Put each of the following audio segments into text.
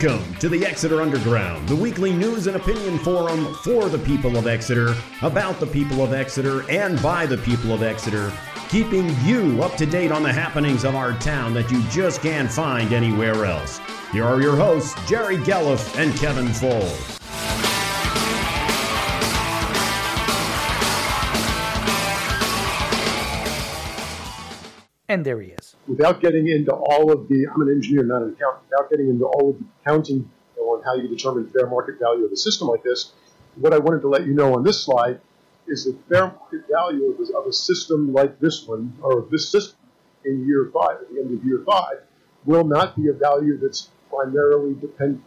Welcome to the Exeter Underground, the weekly news and opinion forum for the people of Exeter, about the people of Exeter, and by the people of Exeter, keeping you up to date on the happenings of our town that you just can't find anywhere else. Here are your hosts, Jerry Gelliff and Kevin Foles. And there he is. Without getting into all of the, I'm an engineer, not an accountant, without getting into all of the accounting on how you determine fair market value of a system like this, what I wanted to let you know on this slide is the fair market value of a system like this one, or of this system in year five, at the end of year five, will not be a value that's primarily dependent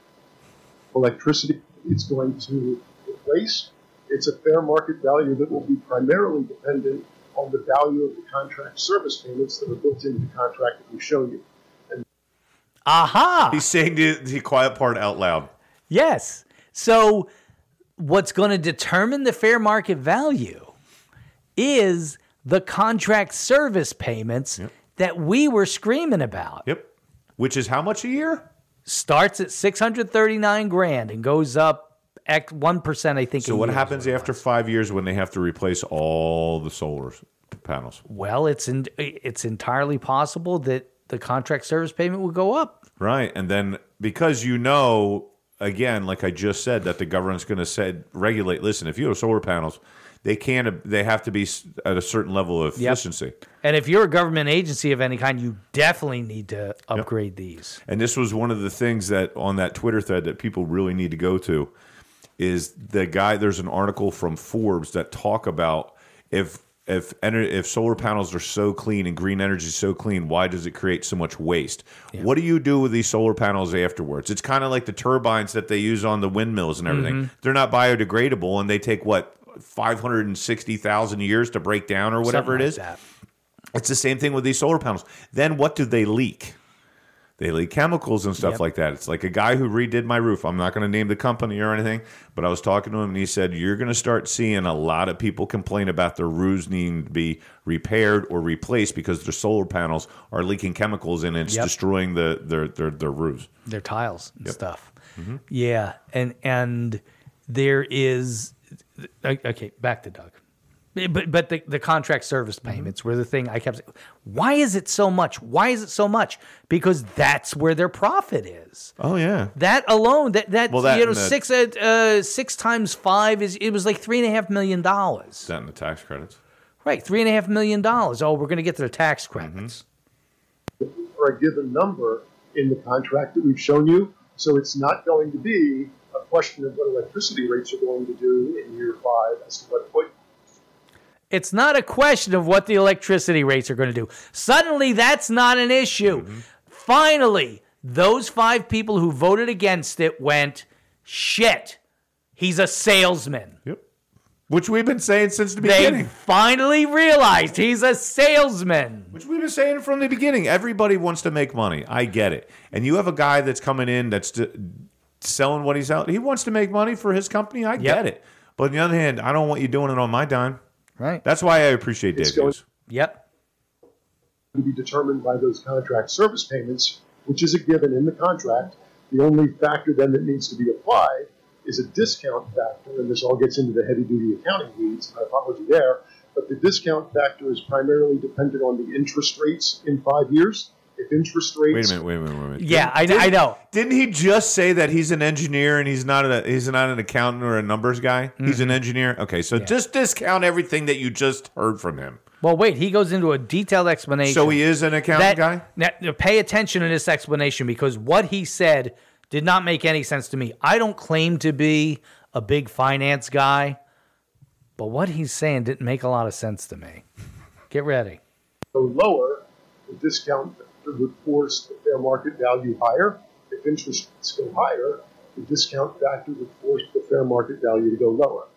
on electricity it's going to replace. It's a fair market value that will be primarily dependent on the value of the contract service payments that are built into the contract that we've shown you. And aha! He's saying the quiet part out loud. Yes. So what's going to determine the fair market value is the contract service payments that we were screaming about. Yep. Which is how much a year? Starts at $639,000 and goes up 1%, I think. So what happens after 5 years when they have to replace all the solar panels? Well, it's entirely possible that the contract service payment will go up. Right. And then because, you know, again, like I just said, that the government's going to regulate, listen, if you have solar panels, they have to be at a certain level of efficiency. Yep. And if you're a government agency of any kind, you definitely need to upgrade these. And this was one of the things that on that Twitter thread that people really need to go to. Is the guy? There's an article from Forbes that talk about if solar panels are so clean and green energy is so clean, why does it create so much waste? Yeah. What do you do with these solar panels afterwards? It's kind of like the turbines that they use on the windmills and everything. Mm-hmm. They're not biodegradable, and they take 560,000 years to break down or whatever it is. That. It's the same thing with these solar panels. Then what do they leak? They leak chemicals and stuff like that. It's like a guy who redid my roof. I'm not going to name the company or anything, but I was talking to him, and he said, you're going to start seeing a lot of people complain about their roofs needing to be repaired or replaced because their solar panels are leaking chemicals, and it's destroying their roofs. Their tiles and stuff. Mm-hmm. Yeah. And there is – okay, back to Doug. But the contract service payments were the thing I kept saying. Why is it so much? Why is it so much? Because that's where their profit is. Oh yeah, that alone. Six times five is it was like $3.5 million. That and the tax credits. Right, $3.5 million. Oh, we're going to get to the tax credits. Mm-hmm. For a given number in the contract that we've shown you, so it's not going to be a question of what electricity rates are going to do in year five as to what. It's not a question of what the electricity rates are going to do. Suddenly, that's not an issue. Mm-hmm. Finally, those 5 people who voted against it went, shit, he's a salesman. Yep. Which we've been saying since the beginning. They finally realized he's a salesman. Which we've been saying from the beginning. Everybody wants to make money. I get it. And you have a guy that's coming in that's selling what he's out. He wants to make money for his company. I get it. But on the other hand, I don't want you doing it on my dime. Right. That's why I appreciate Dave Hughes. Yep. To be determined by those contract service payments, which is a given in the contract. The only factor then that needs to be applied is a discount factor, and this all gets into the heavy-duty accounting weeds. My apology there, but the discount factor is primarily dependent on the interest rates in 5 years. If interest rates, wait a minute. Yeah, I know. Didn't he just say that he's an engineer and he's not an accountant or a numbers guy? Mm-hmm. He's an engineer. Okay, so just discount everything that you just heard from him. Well, wait, he goes into a detailed explanation. So he is an accountant guy? Now, pay attention to this explanation because what he said did not make any sense to me. I don't claim to be a big finance guy, but what he's saying didn't make a lot of sense to me. Get ready. So lower the discount would force the fair market value higher. If interest rates go higher, the discount factor would force the fair market value to go lower.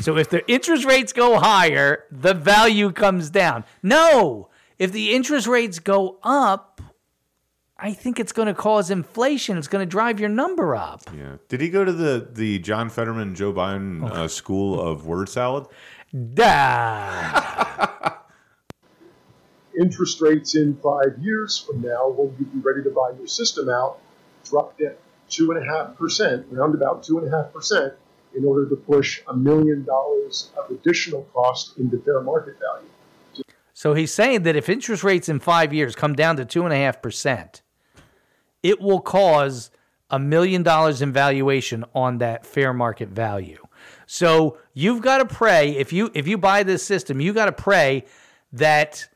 So if the interest rates go higher, the value comes down. No! If the interest rates go up, I think it's going to cause inflation. It's going to drive your number up. Yeah. Did he go to the John Fetterman, Joe Biden school of word salad? Duh! interest rates in 5 years from now, when you'd be ready to buy your system out, dropped it 2.5%, around about 2.5%, in order to push $1 million of additional cost into fair market value. So he's saying that if interest rates in 5 years come down to 2.5%, it will cause $1 million in valuation on that fair market value. So you've got to pray, if you buy this system, you got to pray that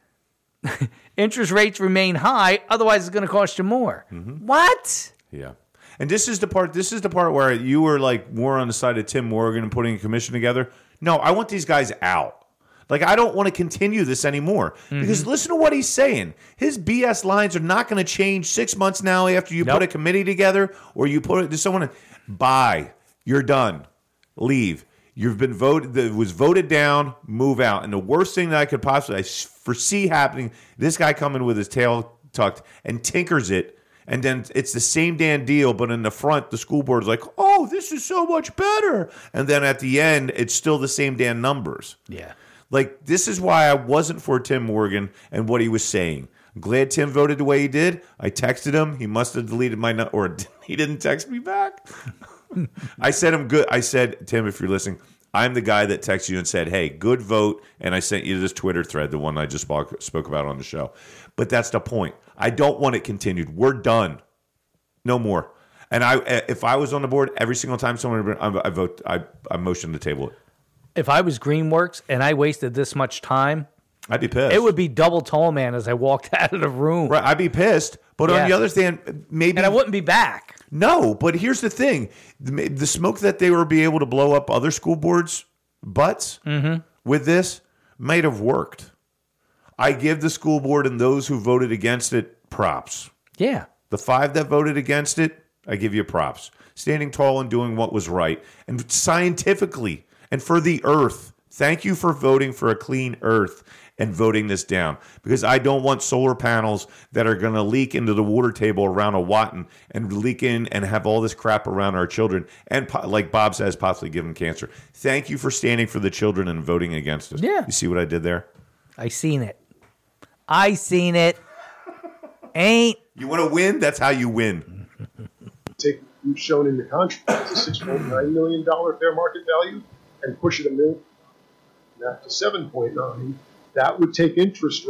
interest rates remain high, otherwise it's going to cost you more. Mm-hmm. What? Yeah. And this is the part where you were like more on the side of Tim Morgan and putting a commission together. No, I want these guys out. Like, I don't want to continue this anymore. Mm-hmm. Because listen to what he's saying. His BS lines are not going to change 6 months now after you put a committee together or you put it to someone. Bye. You're done. Leave. You've been voted. It was voted down. Move out. And the worst thing that I could possibly foresee happening, this guy coming with his tail tucked and tinkers it. And then it's the same damn deal, but in the front, the school board's like, oh, this is so much better. And then at the end, it's still the same damn numbers. Yeah. Like, this is why I wasn't for Tim Morgan and what he was saying. I'm glad Tim voted the way he did. I texted him. He must have deleted my number, or he didn't text me back. I said, I'm good. I said, Tim, if you're listening, I'm the guy that texted you and said, hey, good vote. And I sent you this Twitter thread, the one I just spoke about on the show. But that's the point. I don't want it continued. We're done. No more. And if I was on the board, every single time someone I vote, I motion to table it. If I was Greenworks and I wasted this much time, I'd be pissed. It would be double toll, man, as I walked out of the room. Right, I'd be pissed. But on the other hand, maybe... And I wouldn't be back. No, but here's the thing. The smoke that they were be able to blow up other school boards' butts with this might have worked. I give the school board and those who voted against it props. Yeah. The five that voted against it, I give you props. Standing tall and doing what was right. And scientifically... And for the earth, thank you for voting for a clean earth and voting this down. Because I don't want solar panels that are going to leak into the water table around a Watton and leak in and have all this crap around our children. And like Bob says, possibly give them cancer. Thank you for standing for the children and voting against us. Yeah. You see what I did there? I seen it. Ain't. You want to win? That's how you win. You've shown in the contract a $6.9 million fair market value. And push it to 7.9, that would take interest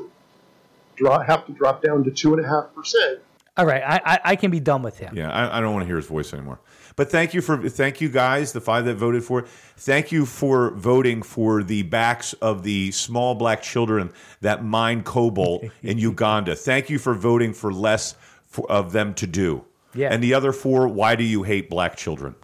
have to drop down to 2.5%. All right, I can be done with him. Yeah, I don't want to hear his voice anymore. But thank you guys, the five that voted for it. Thank you for voting for the backs of the small black children that mine cobalt in Uganda. Thank you for voting for less of them to do. Yeah. And the other four, why do you hate black children?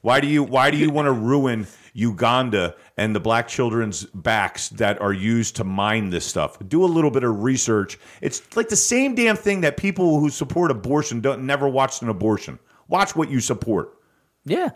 Why do you want to ruin Uganda and the black children's backs that are used to mine this stuff? Do a little bit of research. It's like the same damn thing that people who support abortion never watched an abortion. Watch what you support. Yeah.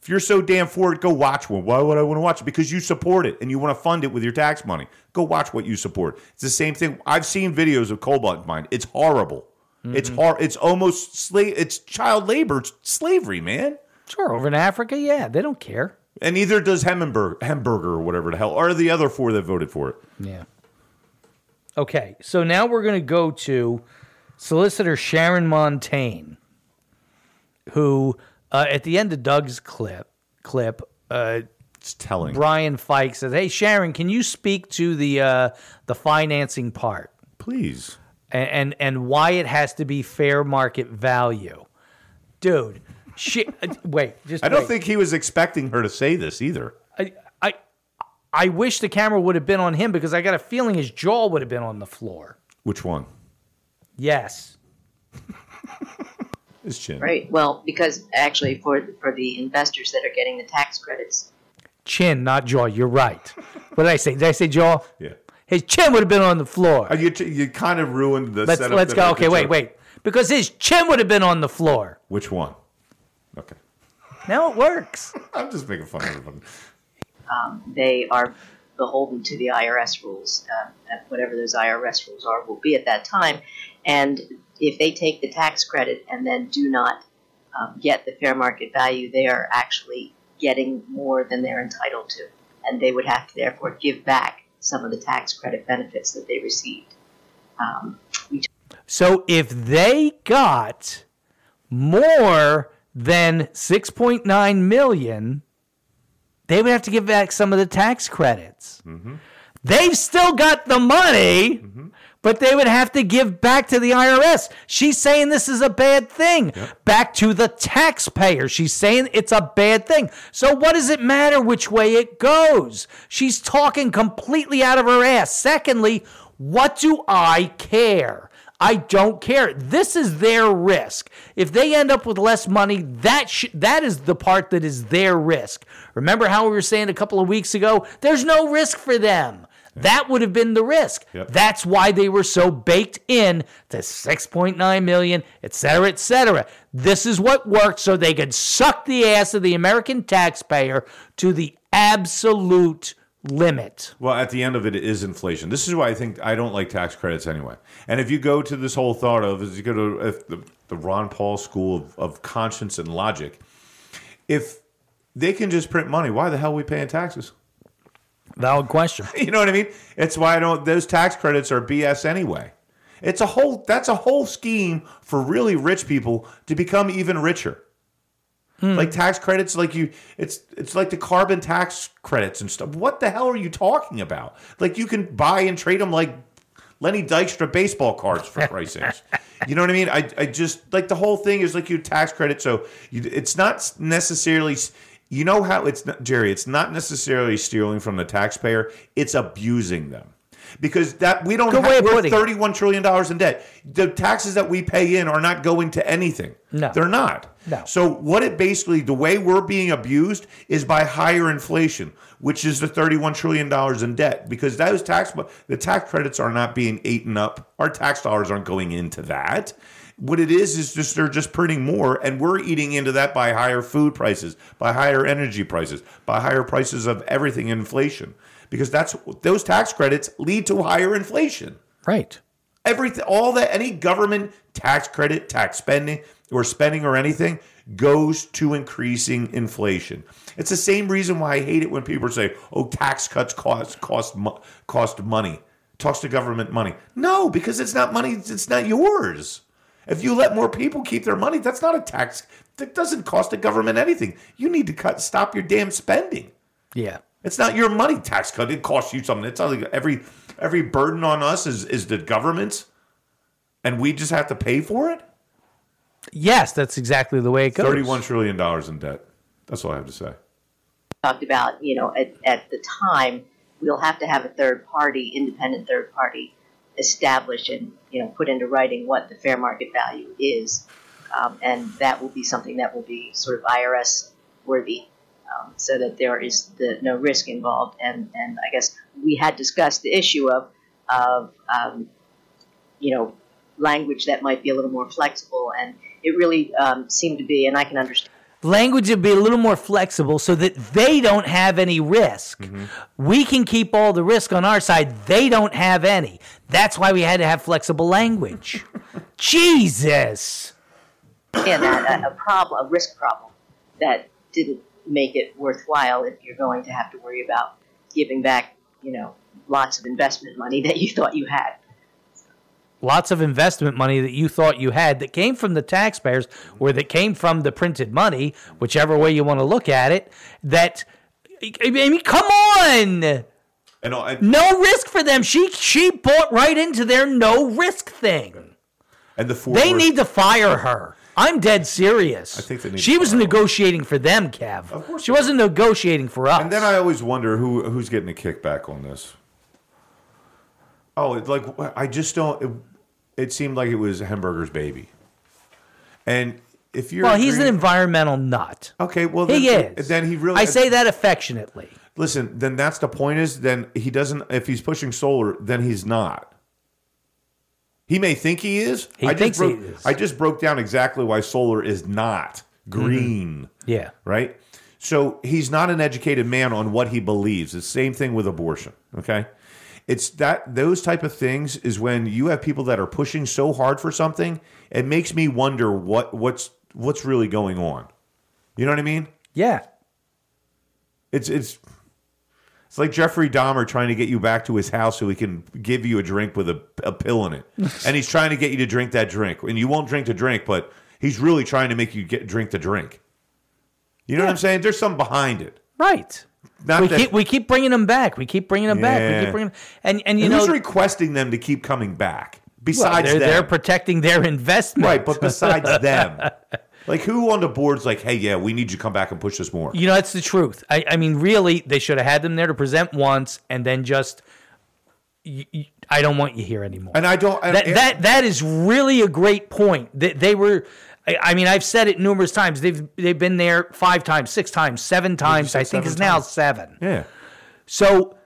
If you're so damn for it, go watch one. Why would I want to watch it? Because you support it and you want to fund it with your tax money. Go watch what you support. It's the same thing. I've seen videos of cobalt mine. It's horrible. Mm-hmm. It's hard. It's almost slave. It's child labor. It's slavery, man. Sure, over in Africa, yeah, they don't care. And neither does Hamburger or whatever the hell, or the other four that voted for it. Yeah. Okay, so now we're going to go to Solicitor Sharon Montaigne, who, at the end of Doug's clip, it's telling. Brian Fike says, "Hey, Sharon, can you speak to the financing part, please, and why it has to be fair market value, dude." I don't think he was expecting her to say this either. I wish the camera would have been on him because I got a feeling his jaw would have been on the floor. Which one? Yes. His chin. Right. Well, because actually for the investors that are getting the tax credits. Chin, not jaw. You're right. What did I say? Did I say jaw? Yeah. His chin would have been on the floor. You kind of ruined the setup. Let's go. Okay, wait. Because his chin would have been on the floor. Which one? Okay. Now it works. I'm just making fun of everybody. They are beholden to the IRS rules. Whatever those IRS rules are will be at that time. And if they take the tax credit and then do not get the fair market value, they are actually getting more than they're entitled to. And they would have to, therefore, give back some of the tax credit benefits that they received. So if they got more than $6.9 million, they would have to give back some of the tax credits. Mm-hmm. They've still got the money, mm-hmm. but they would have to give back to the IRS. She's saying this is a bad thing. Yep. Back to the taxpayer. She's saying it's a bad thing. So what does it matter which way it goes? She's talking completely out of her ass. Secondly, what do I care? I don't care. This is their risk. If they end up with less money, that is the part that is their risk. Remember how we were saying a couple of weeks ago, there's no risk for them. Yeah. That would have been the risk. Yep. That's why they were so baked in to $6.9 million, et cetera, et cetera. This is what worked so they could suck the ass of the American taxpayer to the absolute limit. Well, at the end of it is inflation. This is why I think I don't like tax credits anyway. And if you go to this whole thought of, if you go to the Ron Paul school of conscience and logic, if they can just print money, why the hell are we paying taxes? Valid question. You know what I mean? It's why I don't, those tax credits are BS anyway. It's a whole, that's a whole scheme for really rich people to become even richer. Like tax credits, like you, it's like the carbon tax credits and stuff. What the hell are you talking about? Like you can buy and trade them like Lenny Dykstra baseball cards for Christ's sakes. You know what I mean? I just like the whole thing is like you tax credit, so you, it's not necessarily. You know how it's not, Jerry? It's not necessarily stealing from the taxpayer. It's abusing them because that we don't. We're $31 trillion in debt. The taxes that we pay in are not going to anything. No, they're not. No. So what it basically, the way we're being abused is by higher inflation, which is the $31 trillion in debt, because those tax, the tax credits are not being eaten up. Our tax dollars aren't going into that. What it is just they're just printing more, and we're eating into that by higher food prices, by higher energy prices, by higher prices of everything, inflation, because that's those tax credits lead to higher inflation. Right. Everything, all that, any government tax credit, tax spending, or spending or anything goes to increasing inflation. It's the same reason why I hate it when people say, oh, tax cuts cost money, cost the government money. No, because it's not money. It's not yours. If you let more people keep their money, that's not a tax. That doesn't cost the government anything. You need to stop your damn spending. Yeah. It's not your money, tax cut. It costs you something. It's not like every burden on us is the government's, and we just have to pay for it? Yes, that's exactly the way it goes. $31 trillion in debt. That's all I have to say. Talked about, you know, at the time, we'll have to have a third party, independent third party, establish and, you know, put into writing what the fair market value is. And that will be something that will be sort of IRS worthy, so that there is no risk involved. And I guess we had discussed the issue of you know, language that might be a little more flexible, and it really seemed to be, and I can understand. Language would be a little more flexible so that they don't have any risk. Mm-hmm. We can keep all the risk on our side. They don't have any. That's why we had to have flexible language. Jesus! Yeah, that, a risk problem that didn't make it worthwhile if you're going to have to worry about giving back, you know, lots of investment money that you thought you had. Lots of investment money that you thought you had that came from the taxpayers or that came from the printed money, whichever way you want to look at it, that, I mean, come on. No risk for them. She bought right into their no risk thing. And they need to fire her. I'm dead serious. I think she was negotiating for them, Kev. Of course. She wasn't negotiating for us. And then I always wonder who's getting a kickback on this. Oh, it's like, I just don't... It seemed like it was Hamburger's baby. And if you're... Well, he's an environmental nut. Okay, well... He is. Then he really... I say that affectionately. Listen, then that's the point is, then he doesn't... If he's pushing solar, then he's not. He may think he is. He thinks he is. I just broke down exactly why solar is not green. Mm-hmm. Yeah. Right? So he's not an educated man on what he believes. It's the same thing with abortion, okay? It's that those type of things is when you have people that are pushing so hard for something, it makes me wonder what's really going on. You know what I mean? Yeah. It's It's like Jeffrey Dahmer trying to get you back to his house so he can give you a drink with a pill in it. And he's trying to get you to drink that drink. And you won't drink the drink, but he's really trying to make you drink the drink. You know what I'm saying? There's something behind it. Right. We keep bringing them back. And who's requesting them to keep coming back? Besides them. They're protecting their investment. Right, but besides them. Like, who on the board's like, hey, yeah, we need you to come back and push this more? You know, that's the truth. I mean, really, they should have had them there to present once and then just, I don't want you here anymore. And I don't... That is really a great point. They were... I mean, I've said it numerous times. They've been there 5 times, 6 times, 7 times. I think it's now 7. Yeah. So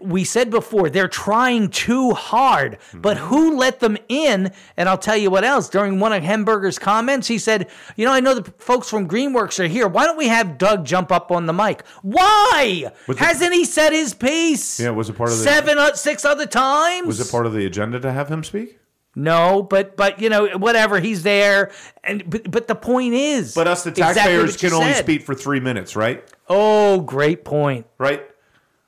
we said before, they're trying too hard. Mm-hmm. But who let them in? And I'll tell you what else. During one of Hamburger's comments, he said, you know, I know the folks from Greenworks are here. Why don't we have Doug jump up on the mic? Why? Hasn't he said his piece? Yeah, was it part of the... 6 other times? Was it part of the agenda to have him speak? No, but you know, whatever, he's there, and but the point is, but us the taxpayers can only speak for 3 minutes, right? Oh, great point. Right,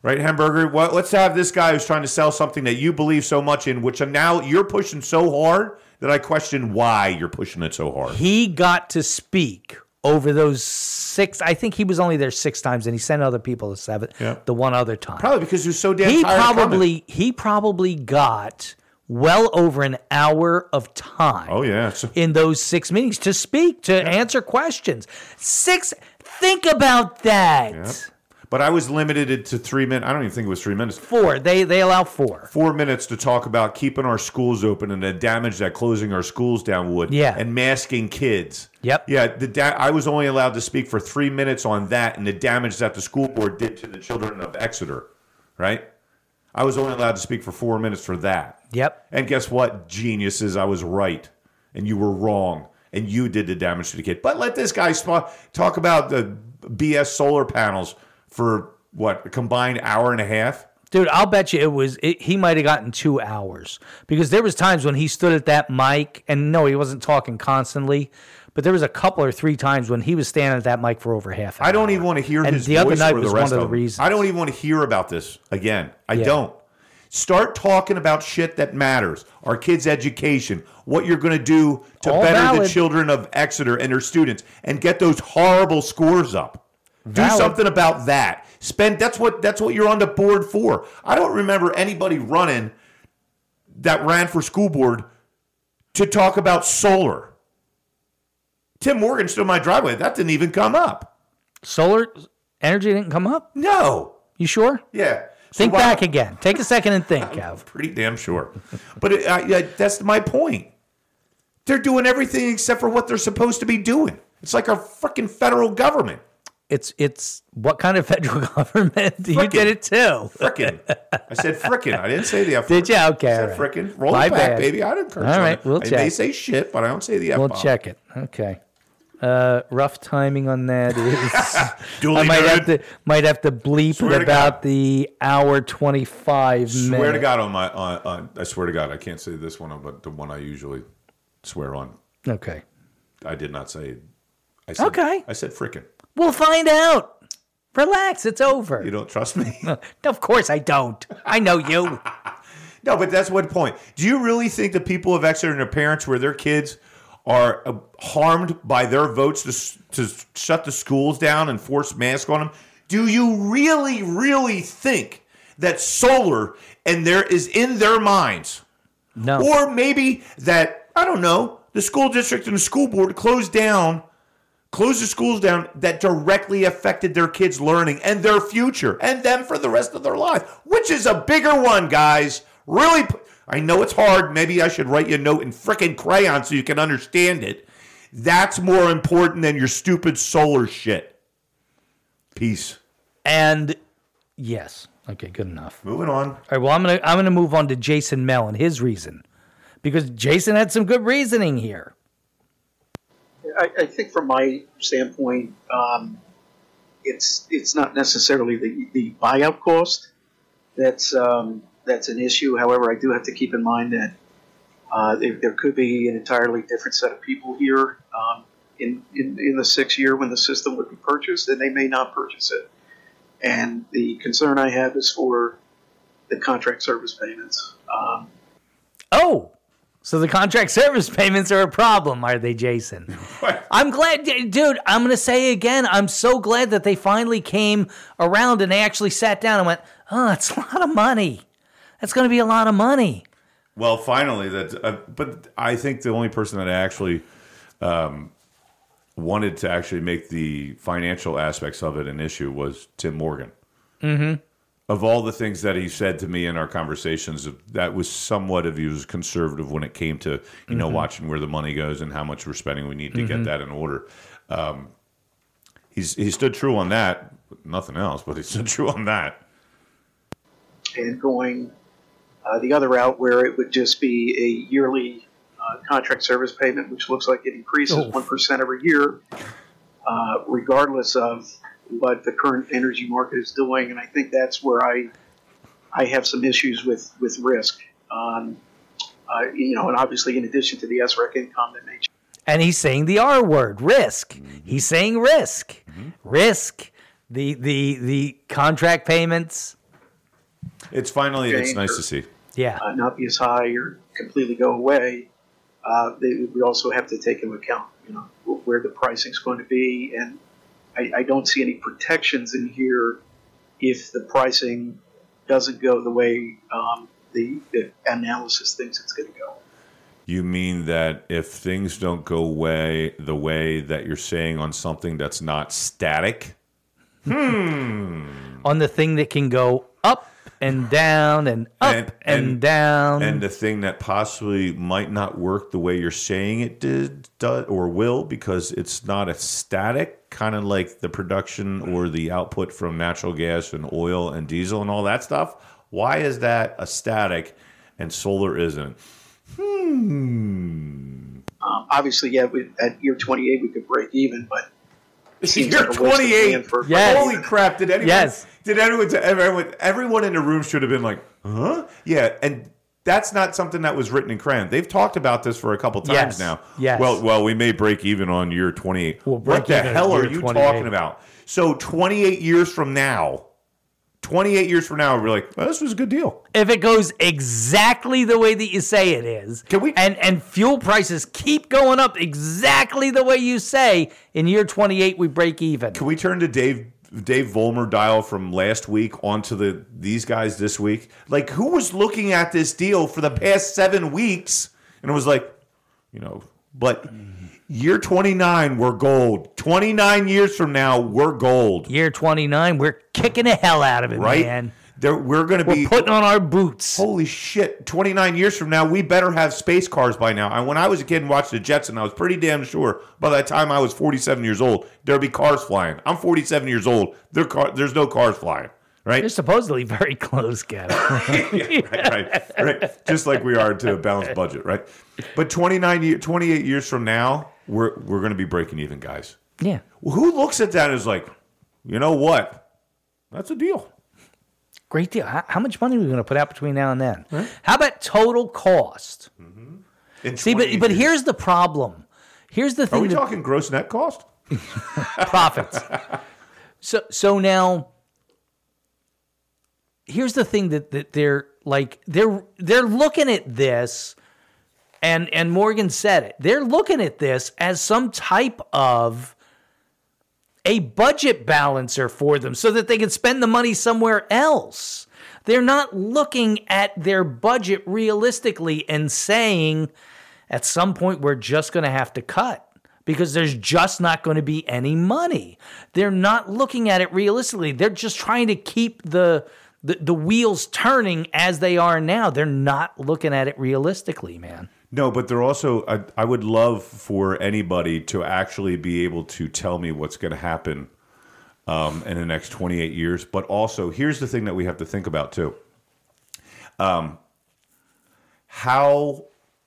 Hamburger. Well, let's have this guy who's trying to sell something that you believe so much in, which now you're pushing so hard that I question why you're pushing it so hard. He got to speak over those 6. I think he was only there 6 times, and he sent other people to 7. Yeah. The one other time, probably because he was so damn tired of coming. He probably got well over an hour of time. Oh, yeah. In those 6 meetings to speak, to answer questions. 6. Think about that. Yep. But I was limited to 3 minutes. I don't even think it was 3 minutes. 4. They allow 4. 4 minutes to talk about keeping our schools open and the damage that closing our schools down would. Yeah. And masking kids. Yep. Yeah. I was only allowed to speak for 3 minutes on that and the damage that the school board did to the children of Exeter. Right? I was only allowed to speak for 4 minutes for that. Yep. And guess what, geniuses? I was right, and you were wrong, and you did the damage to the kid. But let this guy talk about the BS solar panels for, what, a combined hour and a half? Dude, I'll bet you he might have gotten 2 hours, because there was times when he stood at that mic, and no, he wasn't talking constantly, but there was a couple or 3 times when he was standing at that mic for over half an hour. I don't even want to hear his voice for the rest of them. And the other night was one of the reasons. I don't even want to hear about this again. I don't. Start talking about shit that matters. Our kids' education. What you're going to do to better the children of Exeter and their students. And get those horrible scores up. Do something about that. That's what you're on the board for. I don't remember anybody that ran for school board to talk about solar. Tim Morgan stood in my driveway. That didn't even come up. Solar energy didn't come up? No. You sure? Yeah. Think back again. Take a second and think, Kev. Pretty damn sure. But that's my point. They're doing everything except for what they're supposed to be doing. It's like our fucking federal government. It's what kind of federal government? Frickin'. You did it too. Frickin'. I said frickin'. I didn't say the F word. Did you? Okay. I said frickin'. Roll it back, baby. I didn't curse. All right, we'll check. They say shit, but I don't say the F word. We'll check it. Okay. Rough timing on that is I might have to bleep it about the hour 25 minutes. Swear to God I swear to God I can't say this one, but the one I usually swear on. Okay. I did not say. I said, okay. I said frickin'. We'll find out. Relax, it's over. You don't trust me? No, of course I don't. I know you. No, but that's one point. Do you really think the people of Exeter and their parents were their kids are harmed by their votes to shut the schools down and force masks on them? Do you really, really think that solar is in their minds? No. Or maybe that, I don't know, the school district and the school board closed the schools down that directly affected their kids' learning and their future and them for the rest of their life, which is a bigger one, guys. Really... I know it's hard. Maybe I should write you a note in frickin' crayon so you can understand it. That's more important than your stupid solar shit. Peace. And yes. Okay, good enough. Moving on. All right, well, I'm gonna move on to Jason Mell and his reason. Because Jason had some good reasoning here. I think from my standpoint, it's not necessarily the buyout cost that's an issue. However, I do have to keep in mind that there could be an entirely different set of people here in the 6th year when the system would be purchased, and they may not purchase it. And the concern I have is for the contract service payments. So the contract service payments are a problem, are they, Jason? What? I'm glad, dude, I'm going to say again, I'm so glad that they finally came around and they actually sat down and went, oh, that's a lot of money. That's going to be a lot of money. Well, finally, but I think the only person that actually wanted to actually make the financial aspects of it an issue was Tim Morgan. Mm-hmm. Of all the things that he said to me in our conversations, that was somewhat of he was conservative when it came to, you mm-hmm. know, watching where the money goes and how much we're spending. We need to mm-hmm. get that in order. He stood true on that, nothing else, but he stood true on that. And going the other route where it would just be a yearly contract service payment, which looks like it increases 1% every year, regardless of what the current energy market is doing, and I think that's where I have some issues with risk. You know, and obviously in addition to the SREC income that may change. And he's saying the R word, risk. Mm-hmm. He's saying risk. Mm-hmm. Risk. The contract payments. It's finally it's nice to see. Yeah. Not be as high or completely go away. We also have to take into account, you know, where the pricing's going to be, and I don't see any protections in here if the pricing doesn't go the way the analysis thinks it's going to go. You mean that if things don't go away the way that you're saying on something that's not static? On the thing that can go up and down and up and down. And the thing that possibly might not work the way you're saying it does or will because it's not a static. Kind of like the production or the output from natural gas and oil and diesel and all that stuff. Why is that a static and solar isn't? Obviously, yeah, at year 28, we could break even, but it seems year like 28. Yes. Holy crap. Did anyone? Yes. Did everyone in the room should have been like, huh? Yeah. And that's not something that was written in crayon. They've talked about this for a couple times now. Yes. Well, we may break even on year 28. What the hell are you talking about? So 28 years from now, we're like, well, this was a good deal. If it goes exactly the way that you say it is, and fuel prices keep going up exactly the way you say, in year 28 we break even. Can we turn to Dave Vollmer dial from last week onto these guys this week? Like, who was looking at this deal for the past 7 weeks and it was like, you know, but year 29, we're gold. 29 years from now, we're gold. Year 29, we're kicking the hell out of it, right? Man. We're going to be putting on our boots. Holy shit. 29 years from now, we better have space cars by now. And when I was a kid and watched the Jetsons, I was pretty damn sure by the time I was 47 years old, there'd be cars flying. I'm 47 years old. There's no cars flying, right? You're supposedly very close, Kevin. Right. Just like we are to a balanced budget, right? But 28 years from now, we're going to be breaking even, guys. Yeah. Well, who looks at that and is like, you know what? That's a deal. Great deal. How much money are we going to put out between now and then? Right. How about total cost? Mm-hmm. See, but here's the problem. Here's the thing. Are we talking gross net cost? Profits. So now, here's the thing that they're like they're looking at this, and Morgan said it. They're looking at this as some type of a budget balancer for them so that they can spend the money somewhere else. They're not looking at their budget realistically and saying, at some point, we're just going to have to cut because there's just not going to be any money. They're not looking at it realistically. They're just trying to keep the wheels turning as they are now. They're not looking at it realistically, man. No, but they're also, I would love for anybody to actually be able to tell me what's going to happen in the next 28 years. But also, here's the thing that we have to think about, too. How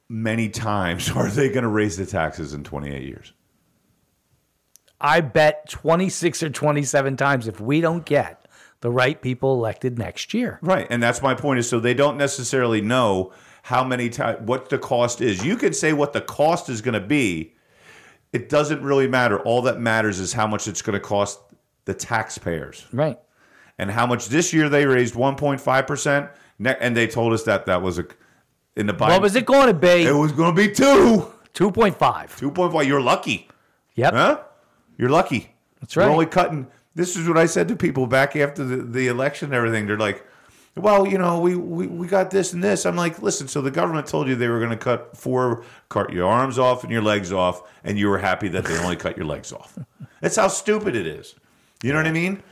many times are they going to raise the taxes in 28 years? I bet 26 or 27 times if we don't get the right people elected next year. Right, and that's my point, is so they don't necessarily know how many times, what the cost is. You could say what the cost is going to be. It doesn't really matter. All that matters is how much it's going to cost the taxpayers. Right. and how much this year they raised 1.5%. And they told us that that was in the Biden. What was it going to be? It was going to be 2.5. 2.5. You're lucky. Yep. Huh? You're lucky. That's right. We're only cutting. This is what I said to people back after the election and everything. They're like, well, you know, we got this and this. I'm like, listen, so the government told you they were going to cut your arms off and your legs off, and you were happy that they only cut your legs off. That's how stupid it is. You know what I mean?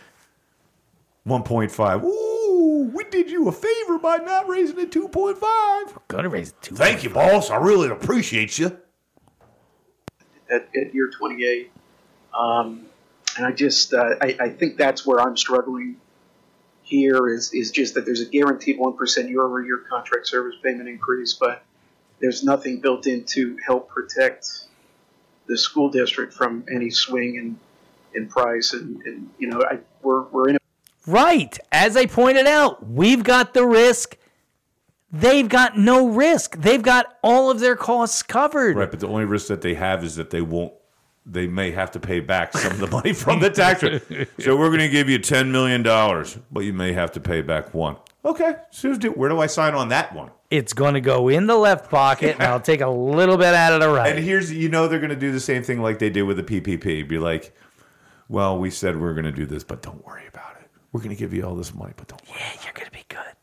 1.5. Ooh, we did you a favor by not raising it 2.5. We're going to raise it 2.5. Thank you, boss. I really appreciate you. At year 28, and I just I think that's where I'm struggling. Here is just that there's a guaranteed 1% year-over-year contract service payment increase, but there's nothing built in to help protect the school district from any swing in price. And you know, we're in a... Right. As I pointed out, we've got the risk. They've got no risk. They've got all of their costs covered. Right, but the only risk that they have is that they won't. They may have to pay back some of the money from the tax rate. So we're going to give you $10 million, but you may have to pay back one. Okay. Where do I sign on that one? It's going to go in the left pocket, and I'll take a little bit out of the right. And here's, you know, they're going to do the same thing like they did with the PPP. Be like, well, we said we're going to do this, but don't worry about it. We're going to give you all this money, but don't worry. Yeah, you're going to be good.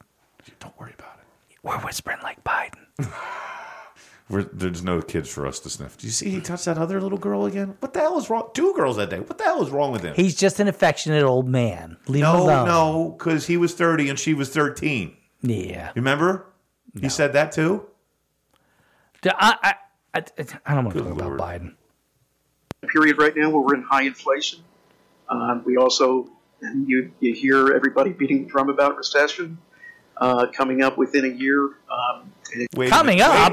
Don't worry about it. We're whispering like Biden. There's no kids for us to sniff. Do you see he touched that other little girl again? What the hell is wrong? Two girls that day. What the hell is wrong with him? He's just an affectionate old man. Leave him alone. No, because he was 30 and she was 13. Yeah. Remember? No. He said that too? I don't want to talk about Biden. Period right now where we're in high inflation. We also, you hear everybody beating the drum about recession. Coming up within a year. Wait. And I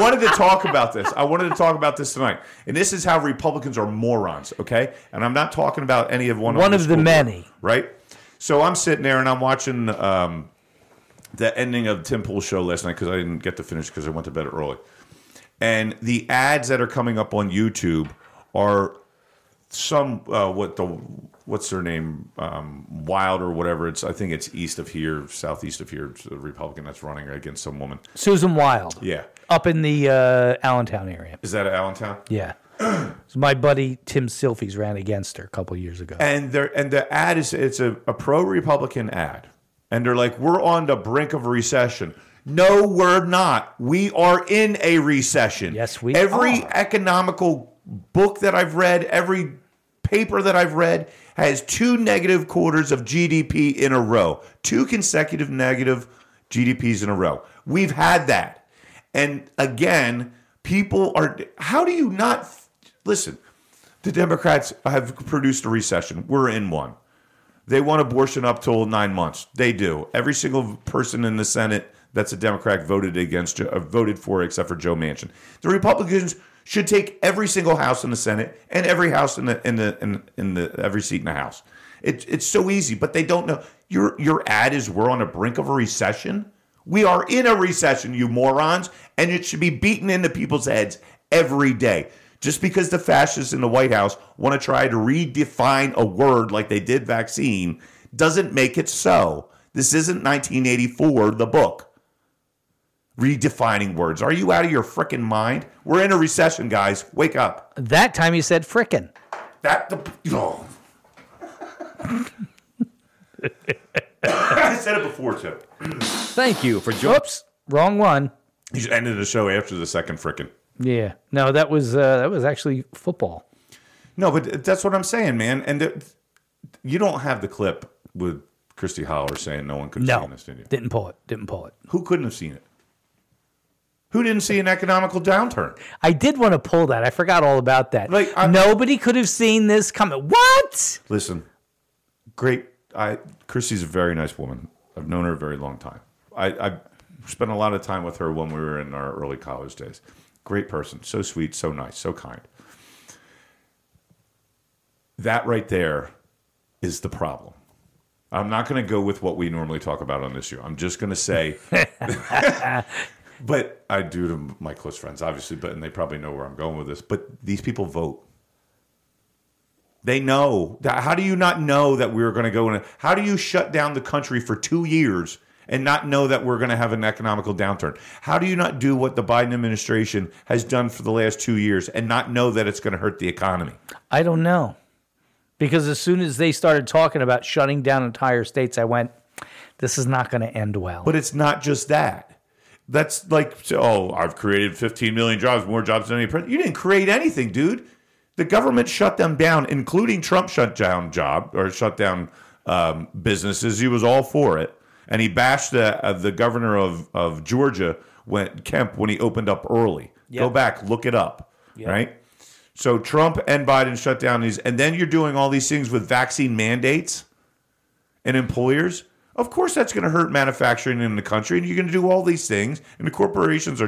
wanted to talk about this. I wanted to talk about this tonight. And this is how Republicans are morons, okay? And I'm not talking about any of one of the many. Board, right? So I'm sitting there and I'm watching the ending of Tim Pool's show last night because I didn't get to finish because I went to bed early. And the ads that are coming up on YouTube are some, what's their name? Wild or whatever. I think it's east of here, southeast of here. The Republican that's running against some woman, Susan Wild. Yeah, up in the Allentown area. Is that Allentown? Yeah. So my buddy Tim Silfies ran against her a couple years ago. And the ad is it's a pro-Republican ad, and they're like, we're on the brink of a recession. No, we're not. We are in a recession. Yes, we. Every economical book that I've read, every paper that I've read has two negative quarters of GDP in a row. Two consecutive negative GDPs in a row. We've had that. And again, people are... How do you not... Listen, the Democrats have produced a recession. We're in one. They want abortion up till 9 months. They do. Every single person in the Senate that's a Democrat voted for except for Joe Manchin. The Republicans... should take every single house in the Senate and every house in the every seat in the House. It's so easy, but they don't know. Your ad is we're on the brink of a recession. We are in a recession, you morons, and it should be beaten into people's heads every day. Just because the fascists in the White House want to try to redefine a word like they did vaccine doesn't make it so. This isn't 1984, the book. Redefining words. Are you out of your frickin' mind? We're in a recession, guys. Wake up. That time you said frickin'. I said it before, too. Thank you for joining. Oops, wrong one. You just ended the show after the second frickin'. Yeah. No, that was actually football. No, but that's what I'm saying, man. And you don't have the clip with Christy Holler saying no one could have seen this, did you? Didn't pull it. Who couldn't have seen it? Who didn't see an economical downturn? I did want to pull that. I forgot all about that. Like, nobody could have seen this coming. What? Listen, Christy's a very nice woman. I've known her a very long time. I spent a lot of time with her when we were in our early college days. Great person. So sweet, so nice, so kind. That right there is the problem. I'm not going to go with what we normally talk about on this show. I'm just going to say... But I do to my close friends, obviously, but and they probably know where I'm going with this. But these people vote. They know. How do you not know that we were going to go in? How do you shut down the country for 2 years and not know that we're going to have an economical downturn? How do you not do what the Biden administration has done for the last 2 years and not know that it's going to hurt the economy? I don't know. Because as soon as they started talking about shutting down entire states, I went, this is not going to end well. But it's not just that. That's like, oh, I've created 15 million jobs, more jobs than any president. You didn't create anything, dude. The government shut them down, including Trump shut down businesses. He was all for it, and he bashed the governor of Georgia, Kemp, when he opened up early. Yep. Go back, look it up, yep. Right? So Trump and Biden shut down these, and then you're doing all these things with vaccine mandates and employers. Of course, that's going to hurt manufacturing in the country, and you're going to do all these things, and the corporations are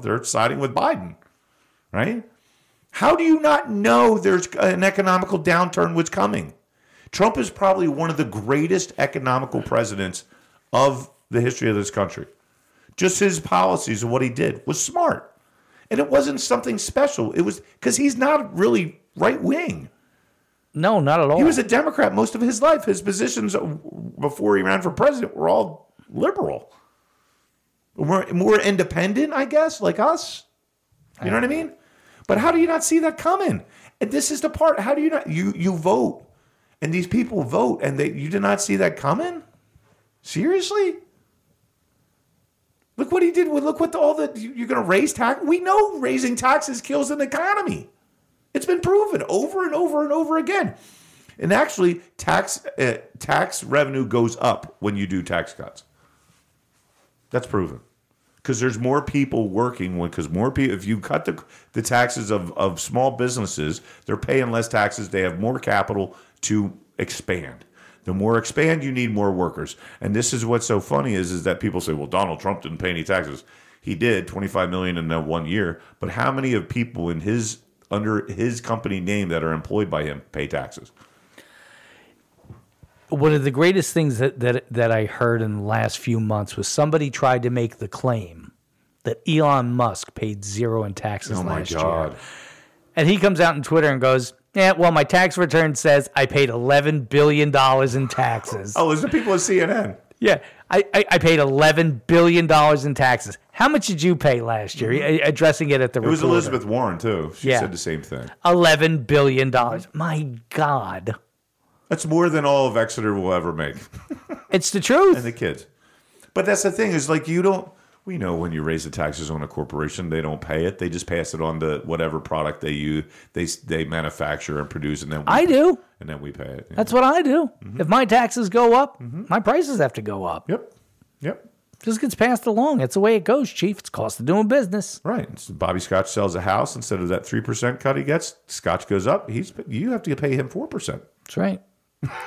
they're siding with Biden, right? How do you not know there's an economical downturn was coming? Trump is probably one of the greatest economical presidents of the history of this country. Just his policies and what he did was smart, and it wasn't something special. It was because he's not really right-wing. No, not at all. He was a Democrat most of his life. His positions before he ran for president were all liberal. More independent, I guess, like us. You know what I mean? But how do you not see that coming? And this is the part. How do you not? You vote, and these people vote, and you did not see that coming? Seriously? Look what he did. Look what you're going to raise tax. We know raising taxes kills an economy. It's been proven over and over and over again. And actually, tax revenue goes up when you do tax cuts. That's proven. Because there's more people working. Because more people, if you cut the taxes of small businesses, they're paying less taxes. They have more capital to expand. The more expand, you need more workers. And this is what's so funny is that people say, well, Donald Trump didn't pay any taxes. He did, $25 million in that 1 year. But how many of people in his... under his company name that are employed by him pay taxes? One of the greatest things that I heard in the last few months was somebody tried to make the claim that Elon Musk paid zero in taxes last year. Oh, my God. And he comes out on Twitter and goes, yeah, well, my tax return says I paid $11 billion in taxes. Oh, it's the people at CNN. Yeah, I paid $11 billion in taxes. How much did you pay last year? Addressing it at the It was recorder. Elizabeth Warren, too. She said the same thing. $11 billion. My God. That's more than all of Exeter will ever make. It's the truth. And the kids. But that's the thing is like you don't – we know when you raise the taxes on a corporation, they don't pay it. They just pass it on to whatever product they use. They manufacture and produce and then And then we pay it. That's what I do. Mm-hmm. If my taxes go up, my prices have to go up. Yep. Just gets passed along. That's the way it goes, Chief. It's cost of doing business. Right. So Bobby Scotch sells a house. Instead of that 3% cut he gets, Scotch goes up. You have to pay him 4%. That's right.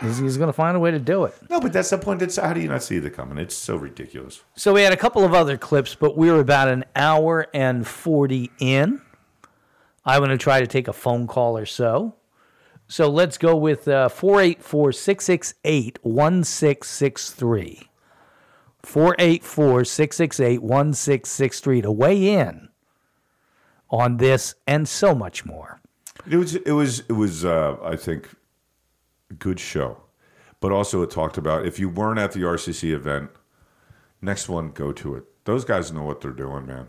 He's going to find a way to do it. No, but that's the point. How do you not see the coming? It's so ridiculous. So we had a couple of other clips, but we were about an hour and 40 in. I'm going to try to take a phone call or so. So let's go with 484-668-1663. 484-668-1663 to weigh in on this and so much more. It was I think, a good show. But also it talked about if you weren't at the RCC event, next one, go to it. Those guys know what they're doing, man.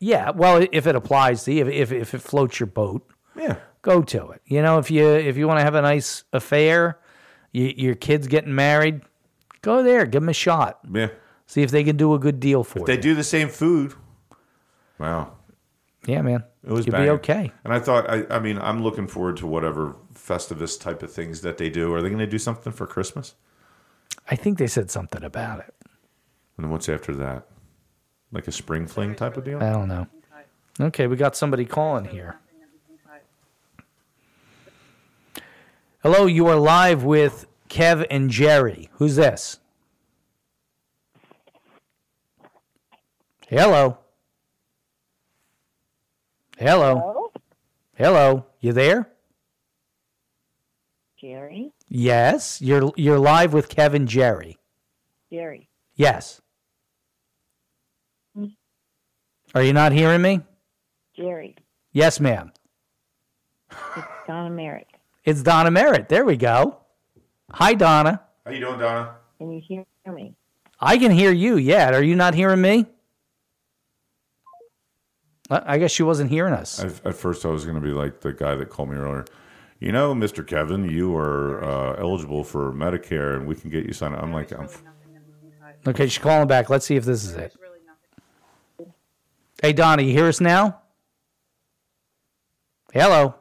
Yeah, well, if it applies to you, if it floats your boat. Yeah. Go to it. You know, if you want to have a nice affair, your kid's getting married, go there. Give them a shot. Yeah. See if they can do a good deal for you. If they do the same food, wow. Yeah, man. It was banging. You'll be okay. And I thought, I mean, I'm looking forward to whatever Festivus type of things that they do. Are they going to do something for Christmas? I think they said something about it. And then what's after that? Like a spring fling type of deal? I don't know. Okay, we got somebody calling here. Hello, you are live with Kev and Jerry. Who's this? Hello. Hello. Hello. You there? Jerry? Yes. You're live with Kev and Jerry. Jerry. Yes. Are you not hearing me? Jerry. Yes, ma'am. It's Donna Merritt. It's Donna Merritt. There we go. Hi, Donna. How you doing, Donna? Can you hear me? I can hear you, yeah. Are you not hearing me? I guess she wasn't hearing us. At first, I was going to be like the guy that called me earlier. You know, Mr. Kevin, you are eligible for Medicare, and we can get you signed up. I'm like, okay, she's calling back. Let's see if this is it. Hey, Donna, you hear us now? Hello.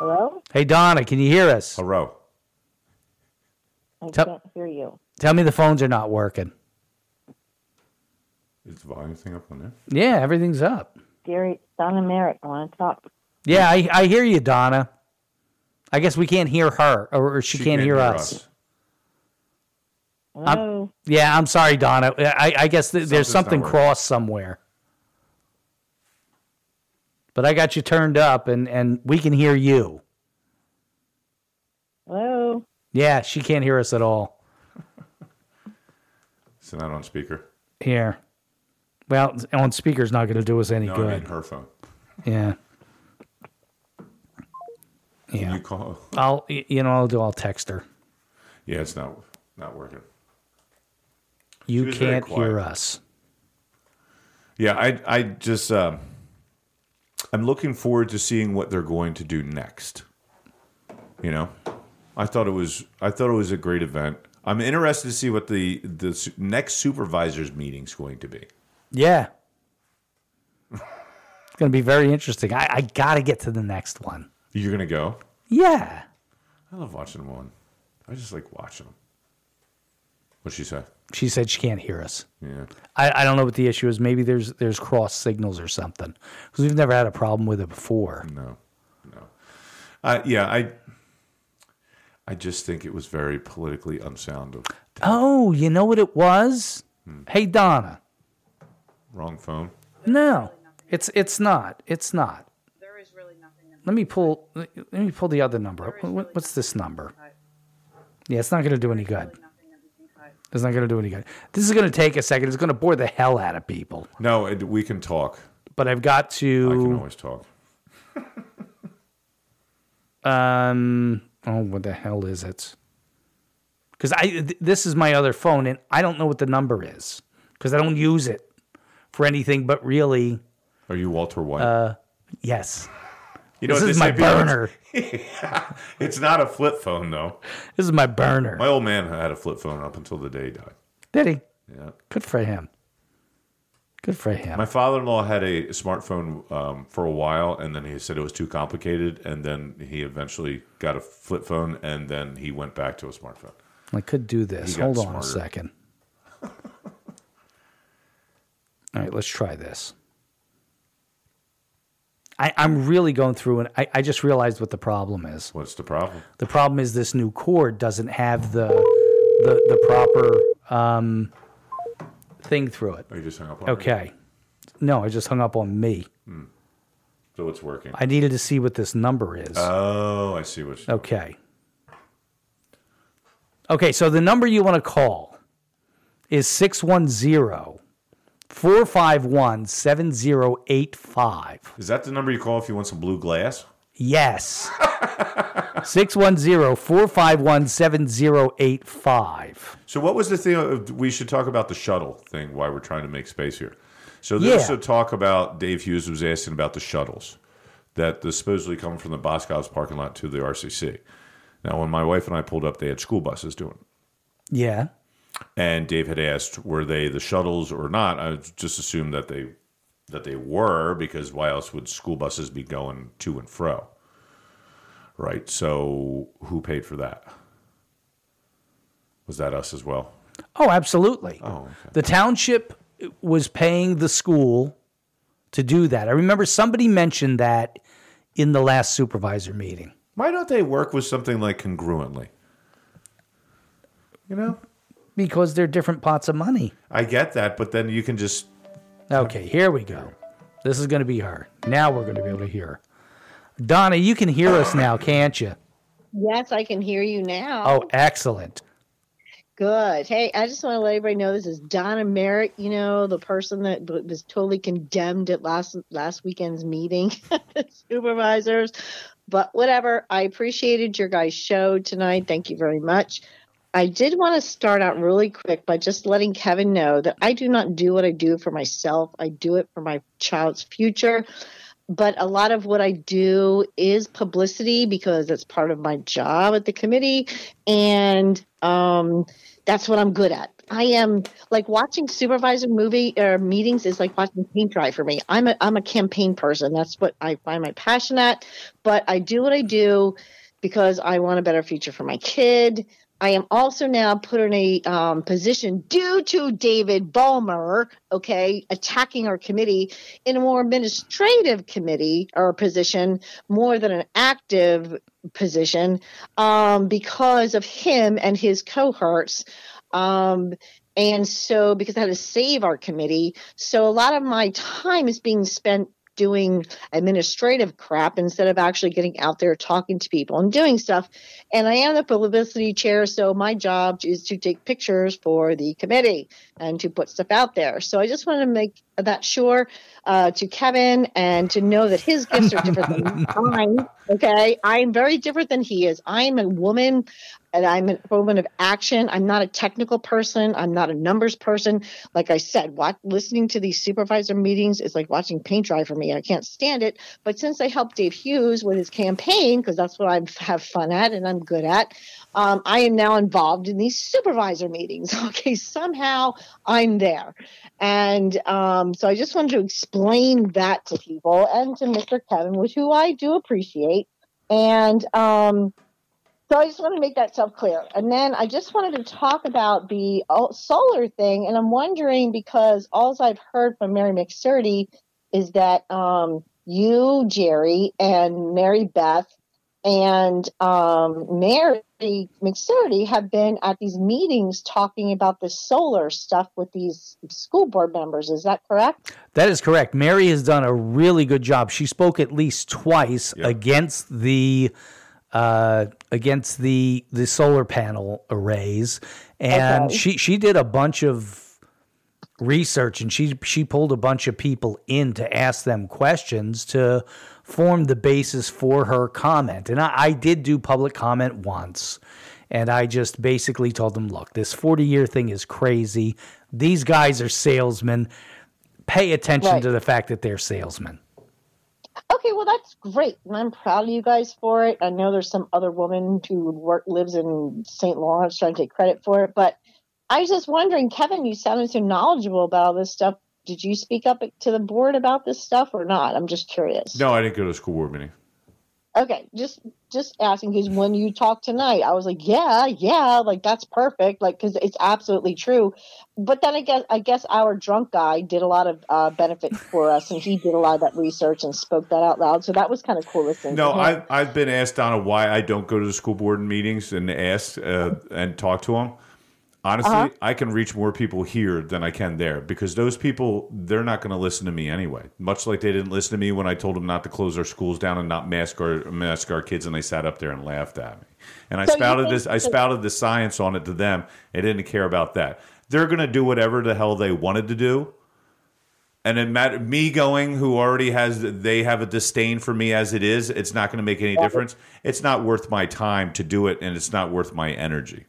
Hello? Hey, Donna, can you hear us? Hello. I can't hear you. Tell me the phones are not working. Is the volume thing up on there? Yeah, everything's up. Jerry, Donna Merritt, I want to talk. Yeah, I hear you, Donna. I guess we can't hear her, or she can't hear us. Hello? Yeah, I'm sorry, Donna. I guess there's something crossed somewhere. But I got you turned up, and we can hear you. Hello? Yeah, she can't hear us at all. It's not on speaker. Here. Well, on speaker's not going to do us any good. I mean her phone. Yeah. Yeah. Can you call? I'll text her. Yeah, it's not working. You can't hear us. Yeah, I just... I'm looking forward to seeing what they're going to do next. You know, I thought it was a great event. I'm interested to see what the next supervisors meeting's going to be. Yeah, it's going to be very interesting. I got to get to the next one. You're going to go? Yeah. I love watching one. I just like watching them. What'd she say? She said she can't hear us. Yeah, I don't know what the issue is. Maybe there's cross signals or something, because we've never had a problem with it before. No. I just think it was very politically unsound. Oh, you know what it was? Hey, Donna. Wrong phone. No, it's not. It's not. There is really nothing. Let me pull the other number. What's this number? Yeah, it's not going to do any good. It's not going to do any good. This is going to take a second. It's going to bore the hell out of people. No, we can talk. But I've got to... I can always talk. Oh, what the hell is it? Because this is my other phone, and I don't know what the number is. Because I don't use it for anything but really... Are you Walter White? Yes. You know, this is my burner. Yeah. It's not a flip phone, though. This is my burner. My old man had a flip phone up until the day he died. Did he? Yeah. Good for him. Good for him. My father-in-law had a smartphone for a while, and then he said it was too complicated, and then he eventually got a flip phone, and then he went back to a smartphone. I could do this. Hold on a second. All right, let's try this. I'm really going through, and I just realized what the problem is. What's the problem? The problem is this new cord doesn't have the proper thing through it. Oh, you just hung up on me? Okay. No, I just hung up on me. Hmm. So it's working. I needed to see what this number is. Oh, I see what you're doing. Okay. Okay, so the number you want to call is 610-451-7085. Is that the number you call if you want some blue glass? Yes. 610-451-7085. So what was the thing? We should talk about the shuttle thing, why we're trying to make space here. So there's also talk about, Dave Hughes was asking about the shuttles that supposedly come from the Boscov's parking lot to the RCC. Now, when my wife and I pulled up, they had school buses doing it. Yeah. And Dave had asked, were they the shuttles or not? I just assumed that they were, because why else would school buses be going to and fro? Right. So who paid for that? Was that us as well? Oh, absolutely. Oh, okay. The township was paying the school to do that. I remember somebody mentioned that in the last supervisor meeting. Why don't they work with something like congruently? You know? Because they're different pots of money. I get that, but then you can just... Okay, here we go. This is going to be her. Now we're going to be able to hear her. Donna, you can hear us now, can't you? Yes, I can hear you now. Oh, excellent. Good. Hey, I just want to let everybody know this is Donna Merritt, you know, the person that was totally condemned at last weekend's meeting, supervisors. But whatever, I appreciated your guys' show tonight. Thank you very much. I did want to start out really quick by just letting Kevin know that I do not do what I do for myself. I do it for my child's future. But a lot of what I do is publicity because it's part of my job at the committee. And that's what I'm good at. I am like watching supervisor movie or meetings is like watching paint dry for me. I'm a campaign person. That's what I find my passion at. But I do what I do because I want a better future for my kid. I am also now put in a position due to David Vollmer, okay, attacking our committee in a more administrative committee or position more than an active position because of him and his cohorts. And so because I had to save our committee. So a lot of my time is being spent doing administrative crap instead of actually getting out there talking to people and doing stuff. And I am the publicity chair, so my job is to take pictures for the committee and to put stuff out there. So I just want to make that sure to Kevin and to know that his gifts are different than mine, okay? I'm very different than he is. I'm a woman, and I'm a woman of action. I'm not a technical person. I'm not a numbers person. Like I said, listening to these supervisor meetings is like watching paint dry for me. I can't stand it. But since I helped Dave Hughes with his campaign, because that's what I have fun at and I'm good at, I am now involved in these supervisor meetings. Okay, somehow I'm there. And so I just wanted to explain that to people and to Mr. Kevin, which who I do appreciate. And so I just want to make that self clear. And then I just wanted to talk about the solar thing. And I'm wondering because all I've heard from Mary McSurdy is that you, Jerry, and Mary Beth and Mary McSurdy have been at these meetings talking about the solar stuff with these school board members. Is that correct? That is correct. Mary has done a really good job. She spoke at least twice against the solar panel arrays, and she did a bunch of research, and she pulled a bunch of people in to ask them questions to form the basis for her comment. And I did do public comment once, and I just basically told them, look, this 40-year thing is crazy. These guys are salesmen. Pay attention to the fact that they're salesmen. Okay, well, that's great, and I'm proud of you guys for it. I know there's some other woman who lives in St. Lawrence trying to take credit for it, but I was just wondering, Kevin, you sounded so knowledgeable about all this stuff. Did you speak up to the board about this stuff or not? I'm just curious. No, I didn't go to a school board meeting. Okay, just asking, because when you talked tonight, I was like, yeah, like that's perfect, like because it's absolutely true. But then I guess our drunk guy did a lot of benefit for us, and he did a lot of that research and spoke that out loud. So that was kind of cool listening. No, I've been asked, Donna, why I don't go to the school board meetings and ask and talk to them. Honestly, I can reach more people here than I can there because those people, they're not going to listen to me anyway, much like they didn't listen to me when I told them not to close our schools down and not mask our kids, and they sat up there and laughed at me. And I spouted the science on it to them. They didn't care about that. They're going to do whatever the hell they wanted to do. And it mattered, me going, who already they have a disdain for me as it is, it's not going to make any difference. It's not worth my time to do it, and it's not worth my energy.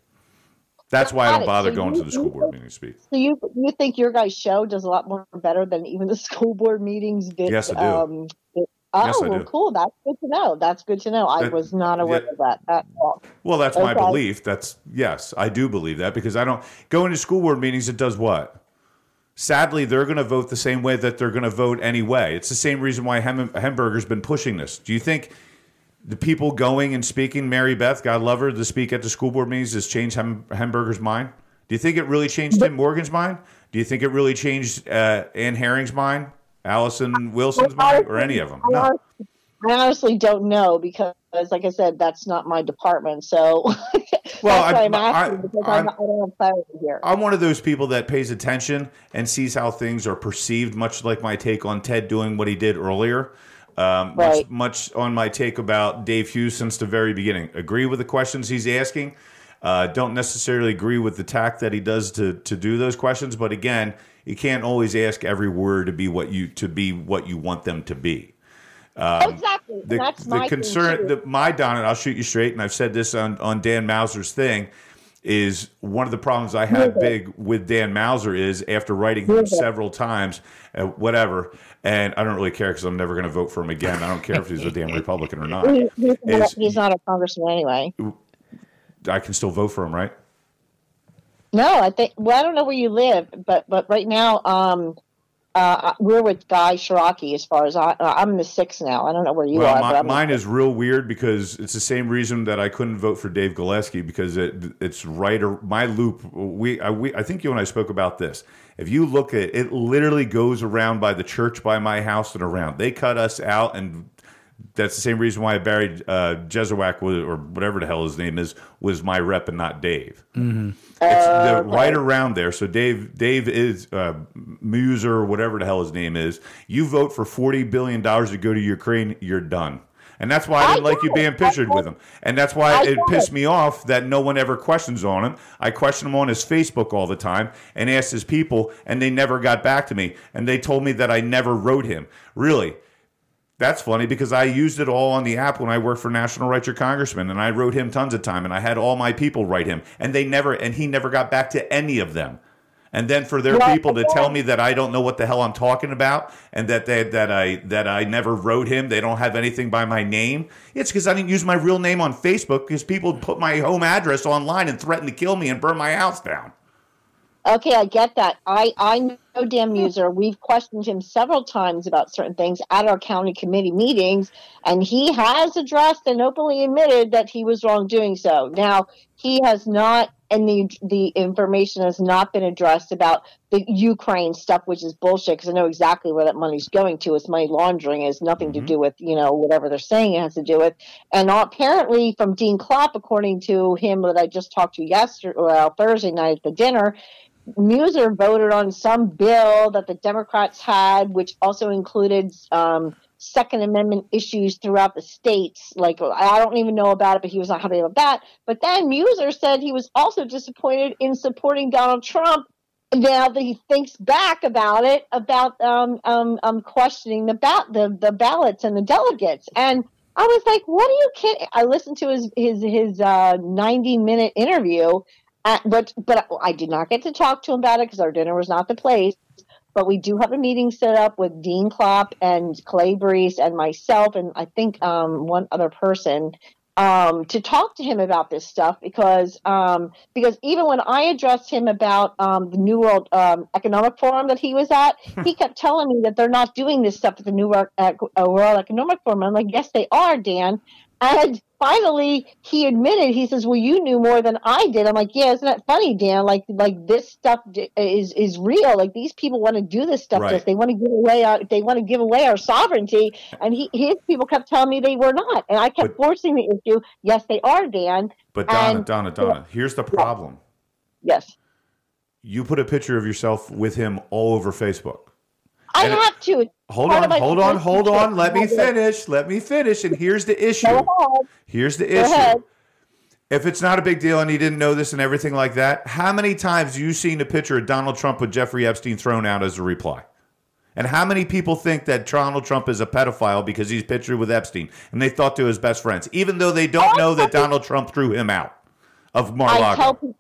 That's why I don't bother going to the school board meeting to speak. So you think your guys' show does a lot more better than even the school board meetings did? Yes, I do. Well, cool. That's good to know. I was not aware of that at all. Well, that's my belief. Yes, I do believe that because I don't go into school board meetings. It does what? Sadly, they're going to vote the same way that they're going to vote anyway. It's the same reason why Hamburger's been pushing this. Do you think the people going and speaking, Mary Beth, God love her, to speak at the school board meetings has changed Hamburger's mind? Do you think it really changed Tim Morgan's mind? Do you think it really changed Ann Herring's mind, Allison Wilson's mind, or any of them? No. I honestly don't know because, like I said, that's not my department. So that's why I'm asking because I don't have clarity here. I'm one of those people that pays attention and sees how things are perceived, much like my take on Ted doing what he did earlier. Much on my take about Dave Hughes since the very beginning. Agree with the questions he's asking. Don't necessarily agree with the tact that he does to do those questions, but again, you can't always ask every word to be what you want them to be. Exactly. That's my concern. My Don, and I'll shoot you straight, and I've said this on Dan Meuser's thing, is one of the problems I had big with Dan Meuser is after writing him several times, whatever, and I don't really care because I'm never going to vote for him again. I don't care if he's a damn Republican or not. He's not a congressman anyway. I can still vote for him, right? No, I think. Well, I don't know where you live, but right now, we're with Guy Shiraki. As far as I'm in the 6 now. I don't know where you are. But mine is real weird because it's the same reason that I couldn't vote for Dave Gillespie because it's right or my loop. I think you and I spoke about this. If you look at it, literally goes around by the church, by my house, and around. They cut us out and. That's the same reason why I buried Jezowak, or whatever the hell his name is, was my rep and not Dave. Mm-hmm. It's right around there. So Dave is Meuser, or whatever the hell his name is. You vote for $40 billion to go to Ukraine, you're done. And that's why I didn't like you being pictured with him. And that's why it pissed me off that no one ever questions on him. I question him on his Facebook all the time and asked his people, and they never got back to me. And they told me that I never wrote him. Really? That's funny because I used it all on the app when I worked for National Write Your Congressman, and I wrote him tons of time, and I had all my people write him, and he never got back to any of them. And then for their people to tell me that I don't know what the hell I'm talking about, and that I never wrote him, they don't have anything by my name. It's because I didn't use my real name on Facebook because people put my home address online and threatened to kill me and burn my house down. Okay, I get that. I know Dan Meuser. We've questioned him several times about certain things at our county committee meetings, and he has addressed and openly admitted that he was wrong doing so. Now, he has not, and the information has not been addressed about the Ukraine stuff, which is bullshit, because I know exactly where that money's going to. It's money laundering. It has nothing to do with, whatever they're saying it has to do with. And apparently from Dean Klopp, according to him that I just talked to Thursday night at the dinner, Meuser voted on some bill that the Democrats had, which also included Second Amendment issues throughout the states. Like, I don't even know about it, but he was not happy about that. But then Meuser said he was also disappointed in supporting Donald Trump. Now that he thinks back about it, about questioning the ballots and the delegates. And I was like, what are you kidding? I listened to his 90-minute interview. But I did not get to talk to him about it because our dinner was not the place. But we do have a meeting set up with Dean Klopp and Clay Brees and myself and I think one other person to talk to him about this stuff because even when I addressed him about the New World Economic Forum that he was at, he kept telling me that they're not doing this stuff at the New World Economic Forum. I'm like, yes, they are, Dan. And finally, he admitted, he says, well, you knew more than I did. I'm like, yeah, isn't that funny, Dan? Like this stuff is real. Like these people want to do this stuff. Right. To us. They want to give away our sovereignty. And his people kept telling me they were not. And I kept forcing the issue. Yes, they are, Dan. But Donna, here's the problem. Yes. You put a picture of yourself with him all over Facebook. I have to. Hold on. Let me finish. And here's the issue. If it's not a big deal and he didn't know this and everything like that, how many times have you seen a picture of Donald Trump with Jeffrey Epstein thrown out as a reply? And how many people think that Donald Trump is a pedophile because he's pictured with Epstein? And they thought they were his best friends, even though they don't know that Donald Trump threw him out of Mar-a-Lago.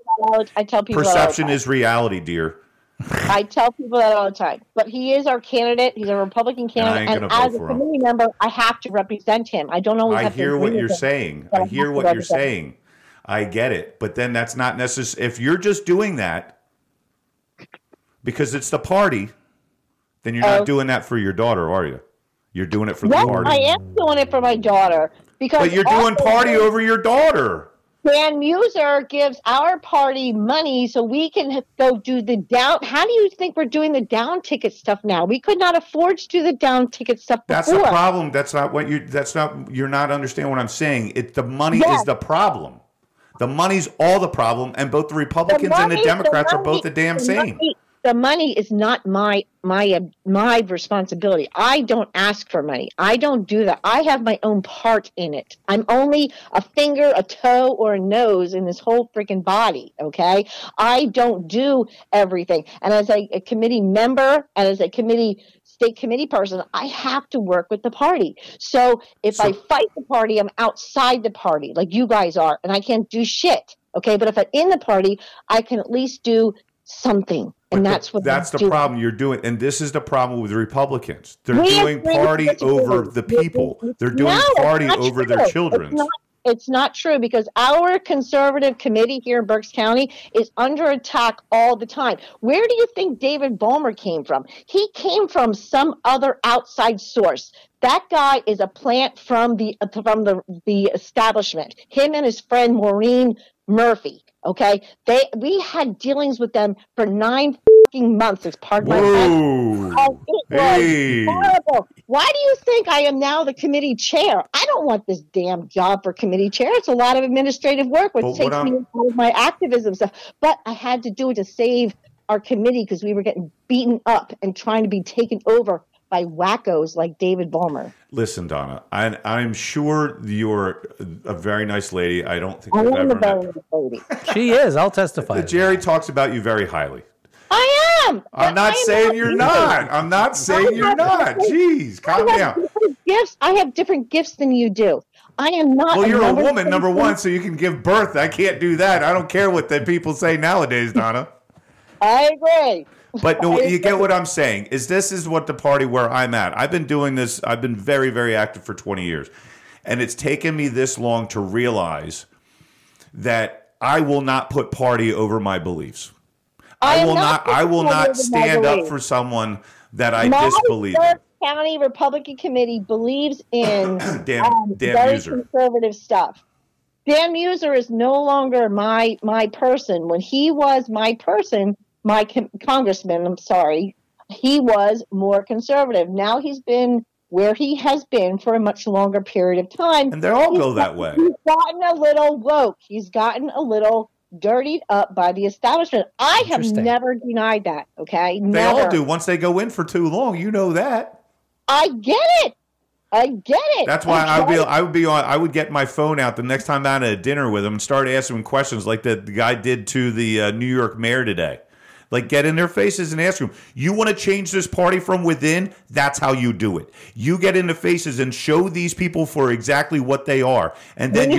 I tell people perception is reality, dear. I tell people that all the time. But he is our candidate. He's a Republican candidate. And as a committee member, I have to represent him. I don't always have to agree with him. I hear what you're saying. I hear what you're saying. I get it. But then that's not necessary. If you're just doing that because it's the party, then you're not doing that for your daughter, are you? You're doing it for the party. I am doing it for my daughter. But you're doing party over your daughter. Dan Meuser gives our party money so we can go do the down. How do you think we're doing the down ticket stuff now? We could not afford to do the down ticket stuff before. That's the problem. You're not understanding what I'm saying. The money is the problem. The money's all the problem, and both the Republicans and the Democrats are both the damn same. The money is not my responsibility. I don't ask for money. I don't do that. I have my own part in it. I'm only a finger, a toe, or a nose in this whole freaking body, okay? I don't do everything. And as a committee member and as a state committee person, I have to work with the party. So if I fight the party, I'm outside the party like you guys are, and I can't do shit, okay? But if I'm in the party, I can at least do something. And that's the problem you're doing. And this is the problem with Republicans. They're doing party over the people. They're doing party over their children. It's not true, because our conservative committee here in Berks County is under attack all the time. Where do you think David Vollmer came from? He came from some other outside source. That guy is a plant from the establishment. Him and his friend Maureen Murphy. Okay, we had dealings with them for 9 fucking months as part of my life. Oh, it was horrible. Why do you think I am now the committee chair? I don't want this damn job for committee chair. It's a lot of administrative work, which takes me out of my activism stuff. But I had to do it to save our committee because we were getting beaten up and trying to be taken over by wackos like David Vollmer. Listen, Donna, I'm sure you're a very nice lady. I don't think I've ever met her. She is. I'll testify. Jerry talks about you very highly. I am. I'm not saying you're not. Jeez, calm down. I have different gifts than you do. I am not. Well, you're a woman, number one, so you can give birth. I can't do that. I don't care what the people say nowadays, Donna. I agree. But no, you get what I'm saying. This is what the party where I'm at. I've been doing this. I've been very, very active for 20 years. And it's taken me this long to realize that I will not put party over my beliefs. I will not stand up for someone that I disbelieve. The County Republican Committee believes in very conservative stuff. Dan Meuser is no longer my person. When he was my person, my congressman, I'm sorry, he was more conservative. Now he's been where he has been for a much longer period of time. And they all go that way. He's gotten a little woke. He's gotten a little dirtied up by the establishment. I have never denied that, okay? Never. They all do once they go in for too long. You know that. I get it. That's why I would get my phone out the next time I'm at a dinner with him and start asking him questions like the guy did to the New York mayor today. Like, get in their faces and ask them, you want to change this party from within? That's how you do it. You get in the faces and show these people for exactly what they are. And then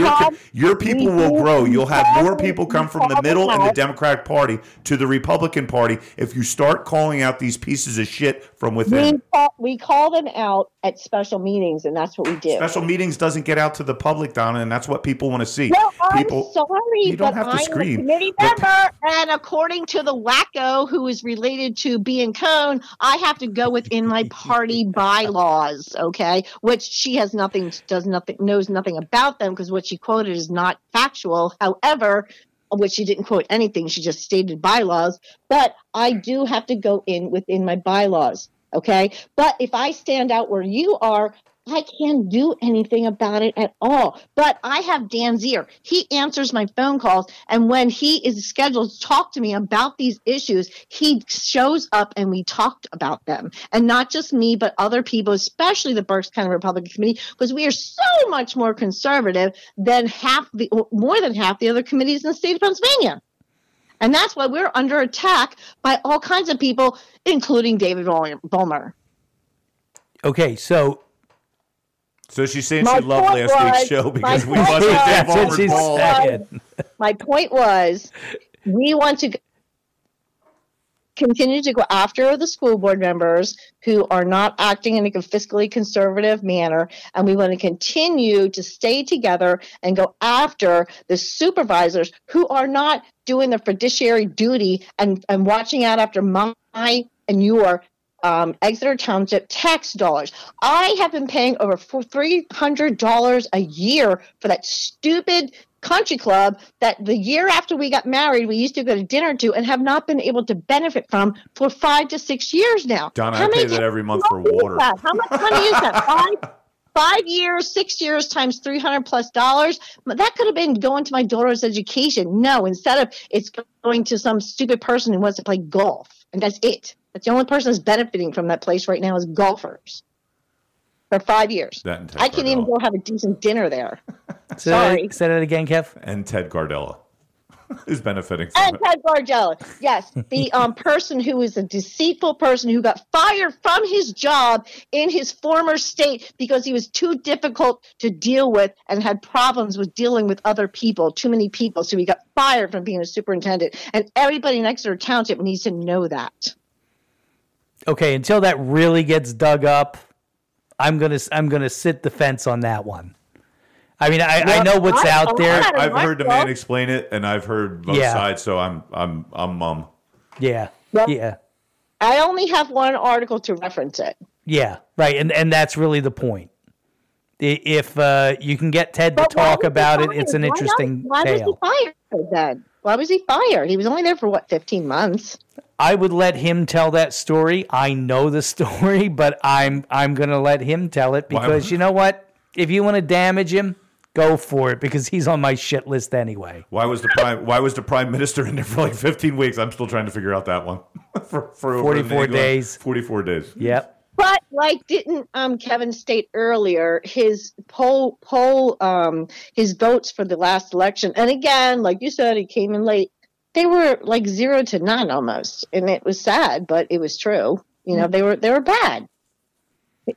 your people will grow. You'll have more people come from the middle and the Democratic Party to the Republican Party if you start calling out these pieces of shit from within. We call them out at special meetings, and that's what we do. Special meetings doesn't get out to the public, Donna, and that's what people want to see. No, I'm sorry, but I'm a committee member, and according to the wacko who is related to B and Cohn, I have to go within my party bylaws, okay? Which she knows nothing about them, because what she quoted is not factual. However, which she didn't quote anything, she just stated bylaws, but I do have to go in within my bylaws, okay? But if I stand out where you are, I can't do anything about it at all. But I have Dan's ear. He answers my phone calls, and when he is scheduled to talk to me about these issues, he shows up and we talked about them. And not just me, but other people, especially the Berks County Republican Committee, because we are so much more conservative than more than half the other committees in the state of Pennsylvania. And that's why we're under attack by all kinds of people, including David Vollmer. Okay, So she's saying she loved last week's show because we must have Dave Vollmer. My point was, we want to continue to go after the school board members who are not acting in a fiscally conservative manner, and we want to continue to stay together and go after the supervisors who are not doing their fiduciary duty and watching out after my and your Exeter Township tax dollars. I have been paying over $300 a year for that stupid country club that the year after we got married, we used to go to dinner to and have not been able to benefit from for 5 to 6 years now. Donna, I pay that every month for water. How much money is that? Five 6 years times $300+ that could have been going to my daughter's education. No, instead of it's going to some stupid person who wants to play golf. And that's it. That's the only person that's benefiting from that place right now is golfers. For 5 years. I can't even go have a decent dinner there. Sorry. Say that again, Kev. And Ted Gardella is benefiting from it. Ted Gardella. Yes. The person who is a deceitful person who got fired from his job in his former state because he was too difficult to deal with and had problems with dealing with other people, too many people. So he got fired from being a superintendent. And everybody in Exeter Township needs to know that. Okay, until that really gets dug up, I'm gonna sit the fence on that one. I mean, I know what's out there. I've heard the man explain it, and I've heard both sides, so I'm mum. Yeah, yep. Yeah. I only have one article to reference it. Yeah, right, and that's really the point. If you can get Ted to talk about it, it's an interesting tale. Why was he fired then? Why was he fired? He was only there for, 15 months? I would let him tell that story. I know the story, but I'm going to let him tell it because you know what? If you want to damage him, go for it because he's on my shit list anyway. Why was the prime minister in there for like 15 weeks? I'm still trying to figure out that one. for 44 days. 44 days. Yep. But like didn't Kevin state earlier, his poll his votes for the last election. And again, like you said, he came in late. They were like 0 to 9 almost, and it was sad, but it was true. You know, they were bad.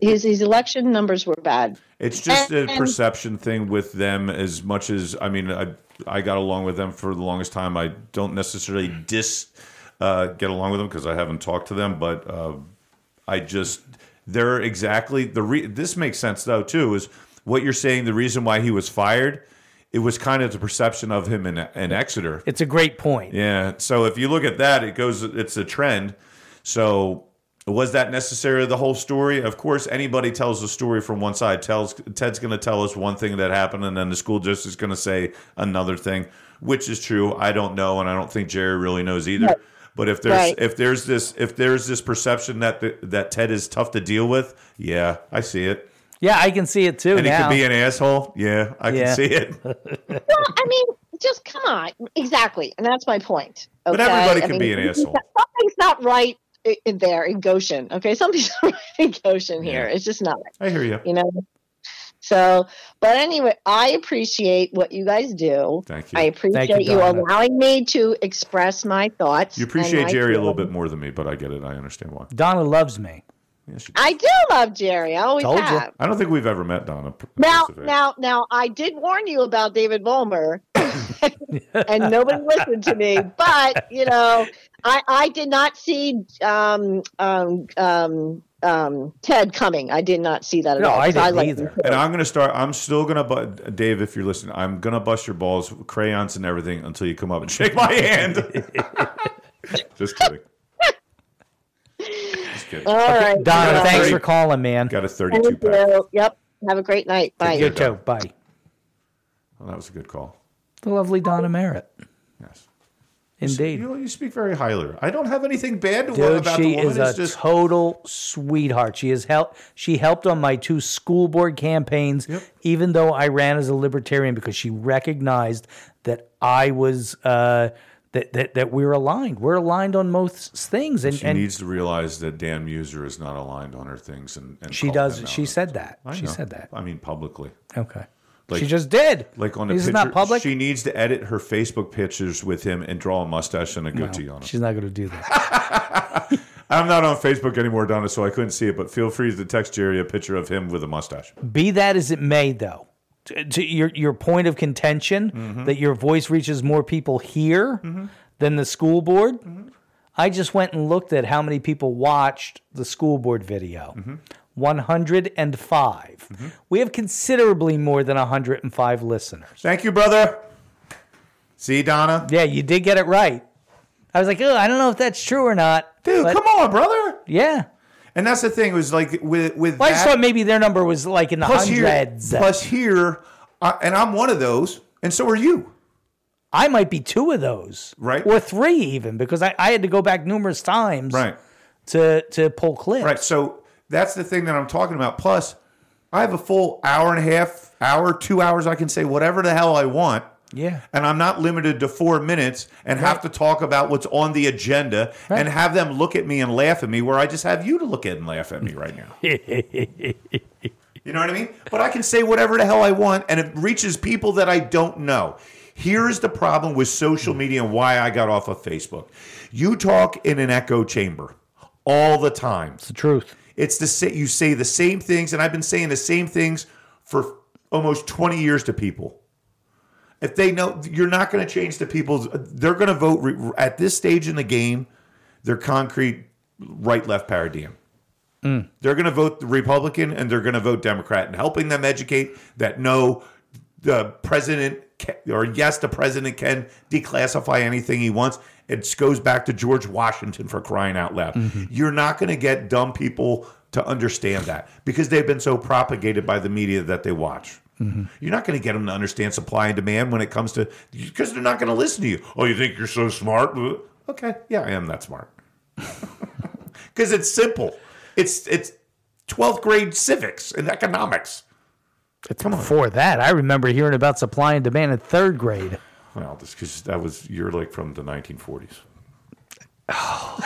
His election numbers were bad. It's just a perception thing with them as much as – I mean, I got along with them for the longest time. I don't necessarily get along with them because I haven't talked to them, but I just – they're exactly – this makes sense though too is what you're saying, the reason why he was fired – it was kind of the perception of him in Exeter. It's a great point. Yeah. So if you look at that, it's a trend. So was that necessarily the whole story? Of course, anybody tells the story from one side. Ted's going to tell us one thing that happened, and then the school district's going to say another thing, which is true. I don't know, and I don't think Jerry really knows either. Right. But if there's this perception that Ted is tough to deal with, yeah, I see it. Yeah, I can see it too. And he could be an asshole. Yeah, I can see it. No, I mean, just come on. Exactly. And that's my point. Okay? But everybody can be an asshole. Something's not right in Goshen. Okay. Something's not right in Goshen here. It's just not right. I hear you. You know? So, but anyway, I appreciate what you guys do. Thank you. I appreciate you allowing me to express my thoughts. You appreciate Jerry a little bit more than me, but I get it. I understand why. Donna loves me. Yeah, I do love Jerry. I always have. You. I don't think we've ever met Donna. Now, I did warn you about David Vollmer, and nobody listened to me. But you know, I did not see Ted coming. I did not see that at all. No, I didn't either. And I'm going to start. I'm still going to, Dave, if you're listening, I'm going to bust your balls, crayons, and everything until you come up and shake my hand. Just kidding. All right, Donna, thanks for calling, man. Got a 32 pack. Yep. Have a great night. Bye. You too. Bye. Well, that was a good call. The lovely Donna Merritt. Yes. Indeed. You speak very highly. I don't have anything bad to say about the woman. She is a total sweetheart. She helped on my 2 school board campaigns, even though I ran as a libertarian, because she recognized that I was that we're aligned. We're aligned on most things. And she needs to realize that Dan Meuser is not aligned on her things. And she does. She said that. I mean, publicly. Okay. Like, she just did. Like on the picture, not public. She needs to edit her Facebook pictures with him and draw a mustache and a goatee on him. She's not going to do that. I'm not on Facebook anymore, Donna, so I couldn't see it. But feel free to text Jerry a picture of him with a mustache. Be that as it may, though. To your point of contention, that your voice reaches more people here than the school board, I just went and looked at how many people watched the school board video. 105. We have considerably more than 105 listeners. Thank you, brother. See, Donna? Yeah, you did get it right. I was like, oh, I don't know if that's true or not. Dude, come on, brother. Yeah. And that's the thing, was like with I just thought maybe their number was like in the hundreds. And I'm one of those, and so are you. I might be 2 of those. Right. Or 3 even, because I had to go back numerous times to pull clips. Right, so that's the thing that I'm talking about. Plus, I have a full hour and a half, hour, 2 hours. I can say whatever the hell I want. Yeah. And I'm not limited to 4 minutes and have to talk about what's on the agenda and have them look at me and laugh at me where I just have you to look at and laugh at me right now. You know what I mean? But I can say whatever the hell I want and it reaches people that I don't know. Here is the problem with social media and why I got off of Facebook. You talk in an echo chamber all the time. It's the truth. It's the you say the same things, and I've been saying the same things for almost 20 years to people. If they know you're not going to change the people, they're going to vote at this stage in the game. They're concrete right-left paradigm. Mm. They're going to vote Republican and they're going to vote Democrat, and helping them educate that no, the president can, or yes, the president can declassify anything he wants. It goes back to George Washington for crying out loud. Mm-hmm. You're not going to get dumb people to understand that because they've been so propagated by the media that they watch. Mm-hmm. You're not going to get them to understand supply and demand when it comes to because they're not going to listen to you. Oh, you think you're so smart? Okay, yeah, I am that smart because it's simple. It's 12th grade civics and economics. It's before that. I remember hearing about supply and demand in third grade. Well, just because that was you're like from the 1940s. Oh.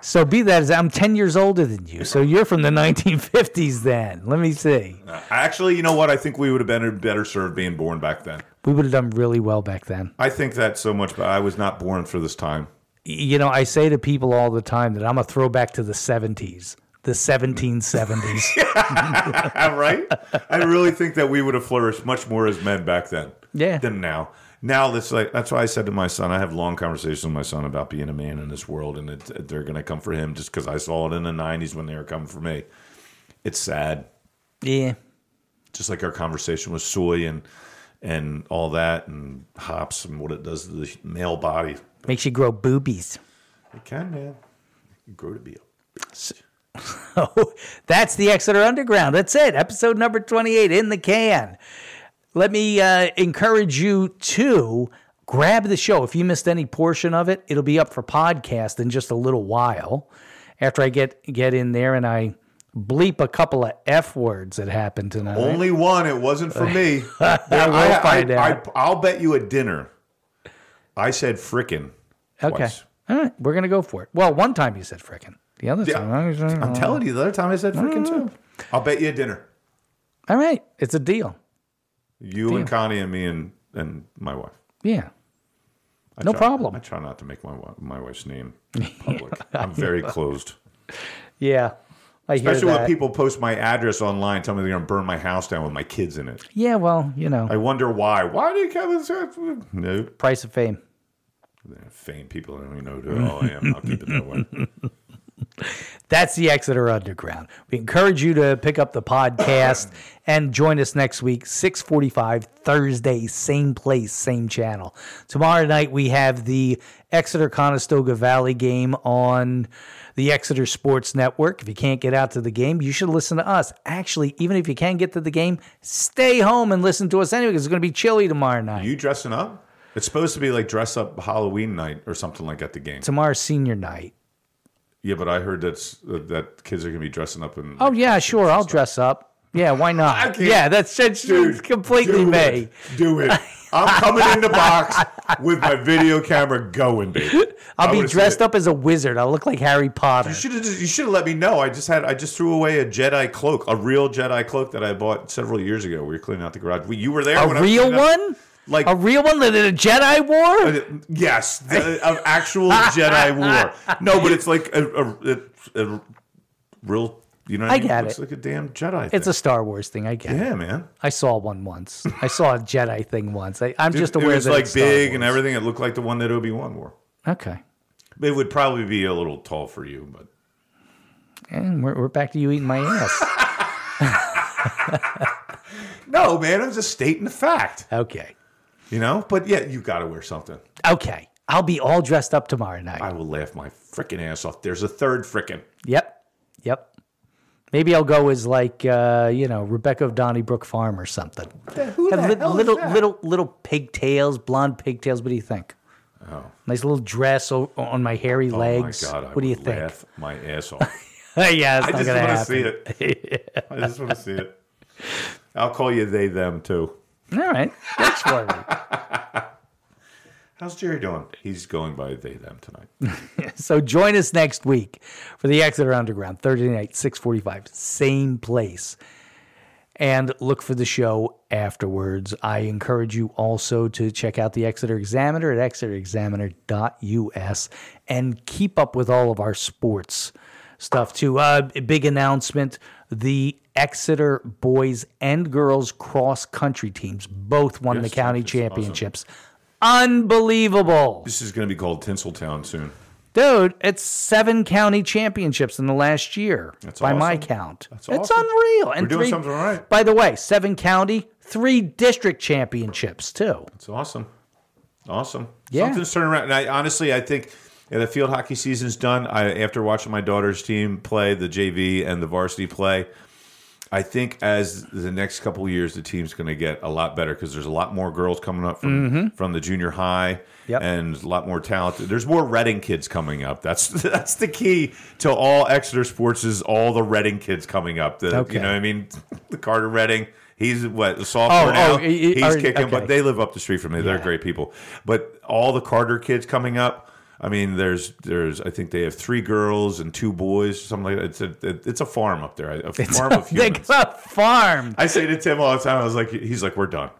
So be that as I'm 10 years older than you. So you're from the 1950s then. Let me see. Actually, you know what? I think we would have been better served being born back then. We would have done really well back then. I think that so much, but I was not born for this time. You know, I say to people all the time that I'm a throwback to the 70s. The 1770s. Right? I really think that we would have flourished much more as men back then than now. Now, that's why I said to my son, I have long conversations with my son about being a man in this world, and they're going to come for him just because I saw it in the 90s when they were coming for me. It's sad. Yeah. Just like our conversation with soy and all that and hops and what it does to the male body. Makes you grow boobies. It can, man. You can grow to be a bitch. So that's the Exeter Underground. That's it. Episode number 28 in the can. Let me encourage you to grab the show. If you missed any portion of it, it'll be up for podcast in just a little while. After I get in there and I bleep a couple of F words that happened tonight. Only one. It wasn't for me. I'll find out. I'll bet you at dinner. I said frickin' twice. Okay. All right. We're going to go for it. Well, one time you said frickin'. The other time. I'm telling you, the other time I said frickin' too. I'll bet you at dinner. All right. It's a deal. You and Connie and me and my wife. Yeah. No problem. I try not to make my wife's name public. I'm very closed. Yeah. Especially when people post my address online, tell me they're going to burn my house down with my kids in it. Yeah, well, you know. I wonder why. Why did Kevin say that? No. Price of fame. Fame. People don't even know who I am. I'll keep it that way. That's the Exeter Underground. We encourage you to pick up the podcast and join us next week, 6:45 Thursday, same place, same channel. Tomorrow night we have the Exeter Conestoga Valley game on the Exeter Sports Network. If you can't get out to the game, you should listen to us. Actually, even if you can't get to the game, stay home and listen to us anyway because it's going to be chilly tomorrow night. You dressing up? It's supposed to be like dress up Halloween night or something like at the game. Tomorrow's senior night. Yeah, but I heard that kids are going to be dressing up. And oh, yeah, sure. I'll dress up. Yeah, why not? Yeah, that's completely me. Do it. I'm coming in the box with my video camera going, baby. I'll be dressed up as a wizard. I'll look like Harry Potter. You should have let me know. I just threw away a Jedi cloak, a real Jedi cloak that I bought several years ago. We were cleaning out the garage. You were there. A real one? Like a real one that a Jedi wore? Yes, an actual Jedi wore. No, but it's like a real. You know, what I mean? It looks like a damn Jedi. It's a Star Wars thing. I get it. Yeah, man. I saw one once. I saw a Jedi thing once. I'm just aware that it's like big and everything. It looked like the one that Obi-Wan wore. Okay. It would probably be a little tall for you, but. And we're back to you eating my ass. No, man. I'm just stating the fact. Okay. You know, but yeah, you got to wear something. Okay. I'll be all dressed up tomorrow night. I will laugh my freaking ass off. There's a third freaking. Yep. Maybe I'll go as like, Rebecca of Donnybrook Farm or something. Little pigtails, blonde pigtails. What do you think? Oh. Nice little dress on my hairy legs. Oh my God, what do you think? Laugh my ass off. Yeah, it's not gonna happen. I just want to see it. I'll call you they, them, too. All right. That's for me. How's Jerry doing? He's going by they, them tonight. So join us next week for the Exeter Underground, Thursday night, 6:45, same place. And look for the show afterwards. I encourage you also to check out the Exeter Examiner at exeterexaminer.us and keep up with all of our sports stuff, too. Big announcement, the Exeter boys and girls cross-country teams both won the county championships. Awesome. Unbelievable. This is going to be called Tinseltown soon. Dude, it's 7 county championships in the last year. That's by awesome. My count. That's awesome. It's unreal. And we're doing something right. By the way, 7 county, 3 district championships, too. That's awesome. Awesome. Yeah. Something's turning around. And I think the field hockey season's done. After watching my daughter's team play, the JV and the varsity play, I think as the next couple of years, the team's going to get a lot better because there's a lot more girls coming up from the junior high, and a lot more talent. There's more Reading kids coming up. That's the key to all Exeter sports is all the Reading kids coming up. You know what I mean? The Carter Reading, he's a sophomore now. He's kicking, but they live up the street from me. They're great people. But all the Carter kids coming up, I mean, there's. I think they have 3 girls and 2 boys, something like that. It's a farm up there, of humans. They got farmed. I say to Tim all the time, he's like, we're done.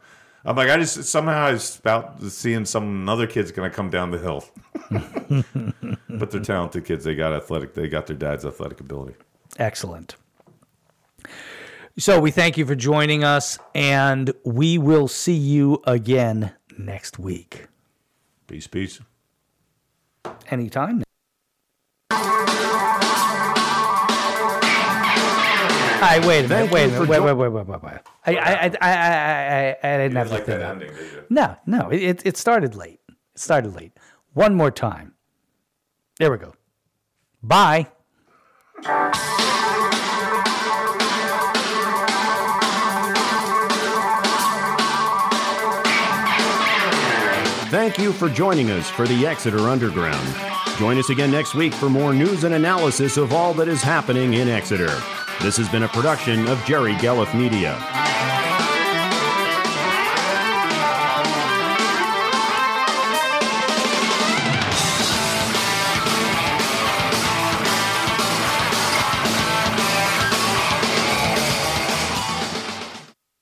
I'm like, I just about seeing some other kid's gonna come down the hill, but they're talented kids. They got athletic. They got their dad's athletic ability. Excellent. So we thank you for joining us, and we will see you again next week. Peace. Anytime. Hi, wait a minute. I didn't have to think that ending, did you? No, it started late. One more time. There we go. Bye. Thank you for joining us for the Exeter Underground. Join us again next week for more news and analysis of all that is happening in Exeter. This has been a production of Jerry Gelliff Media.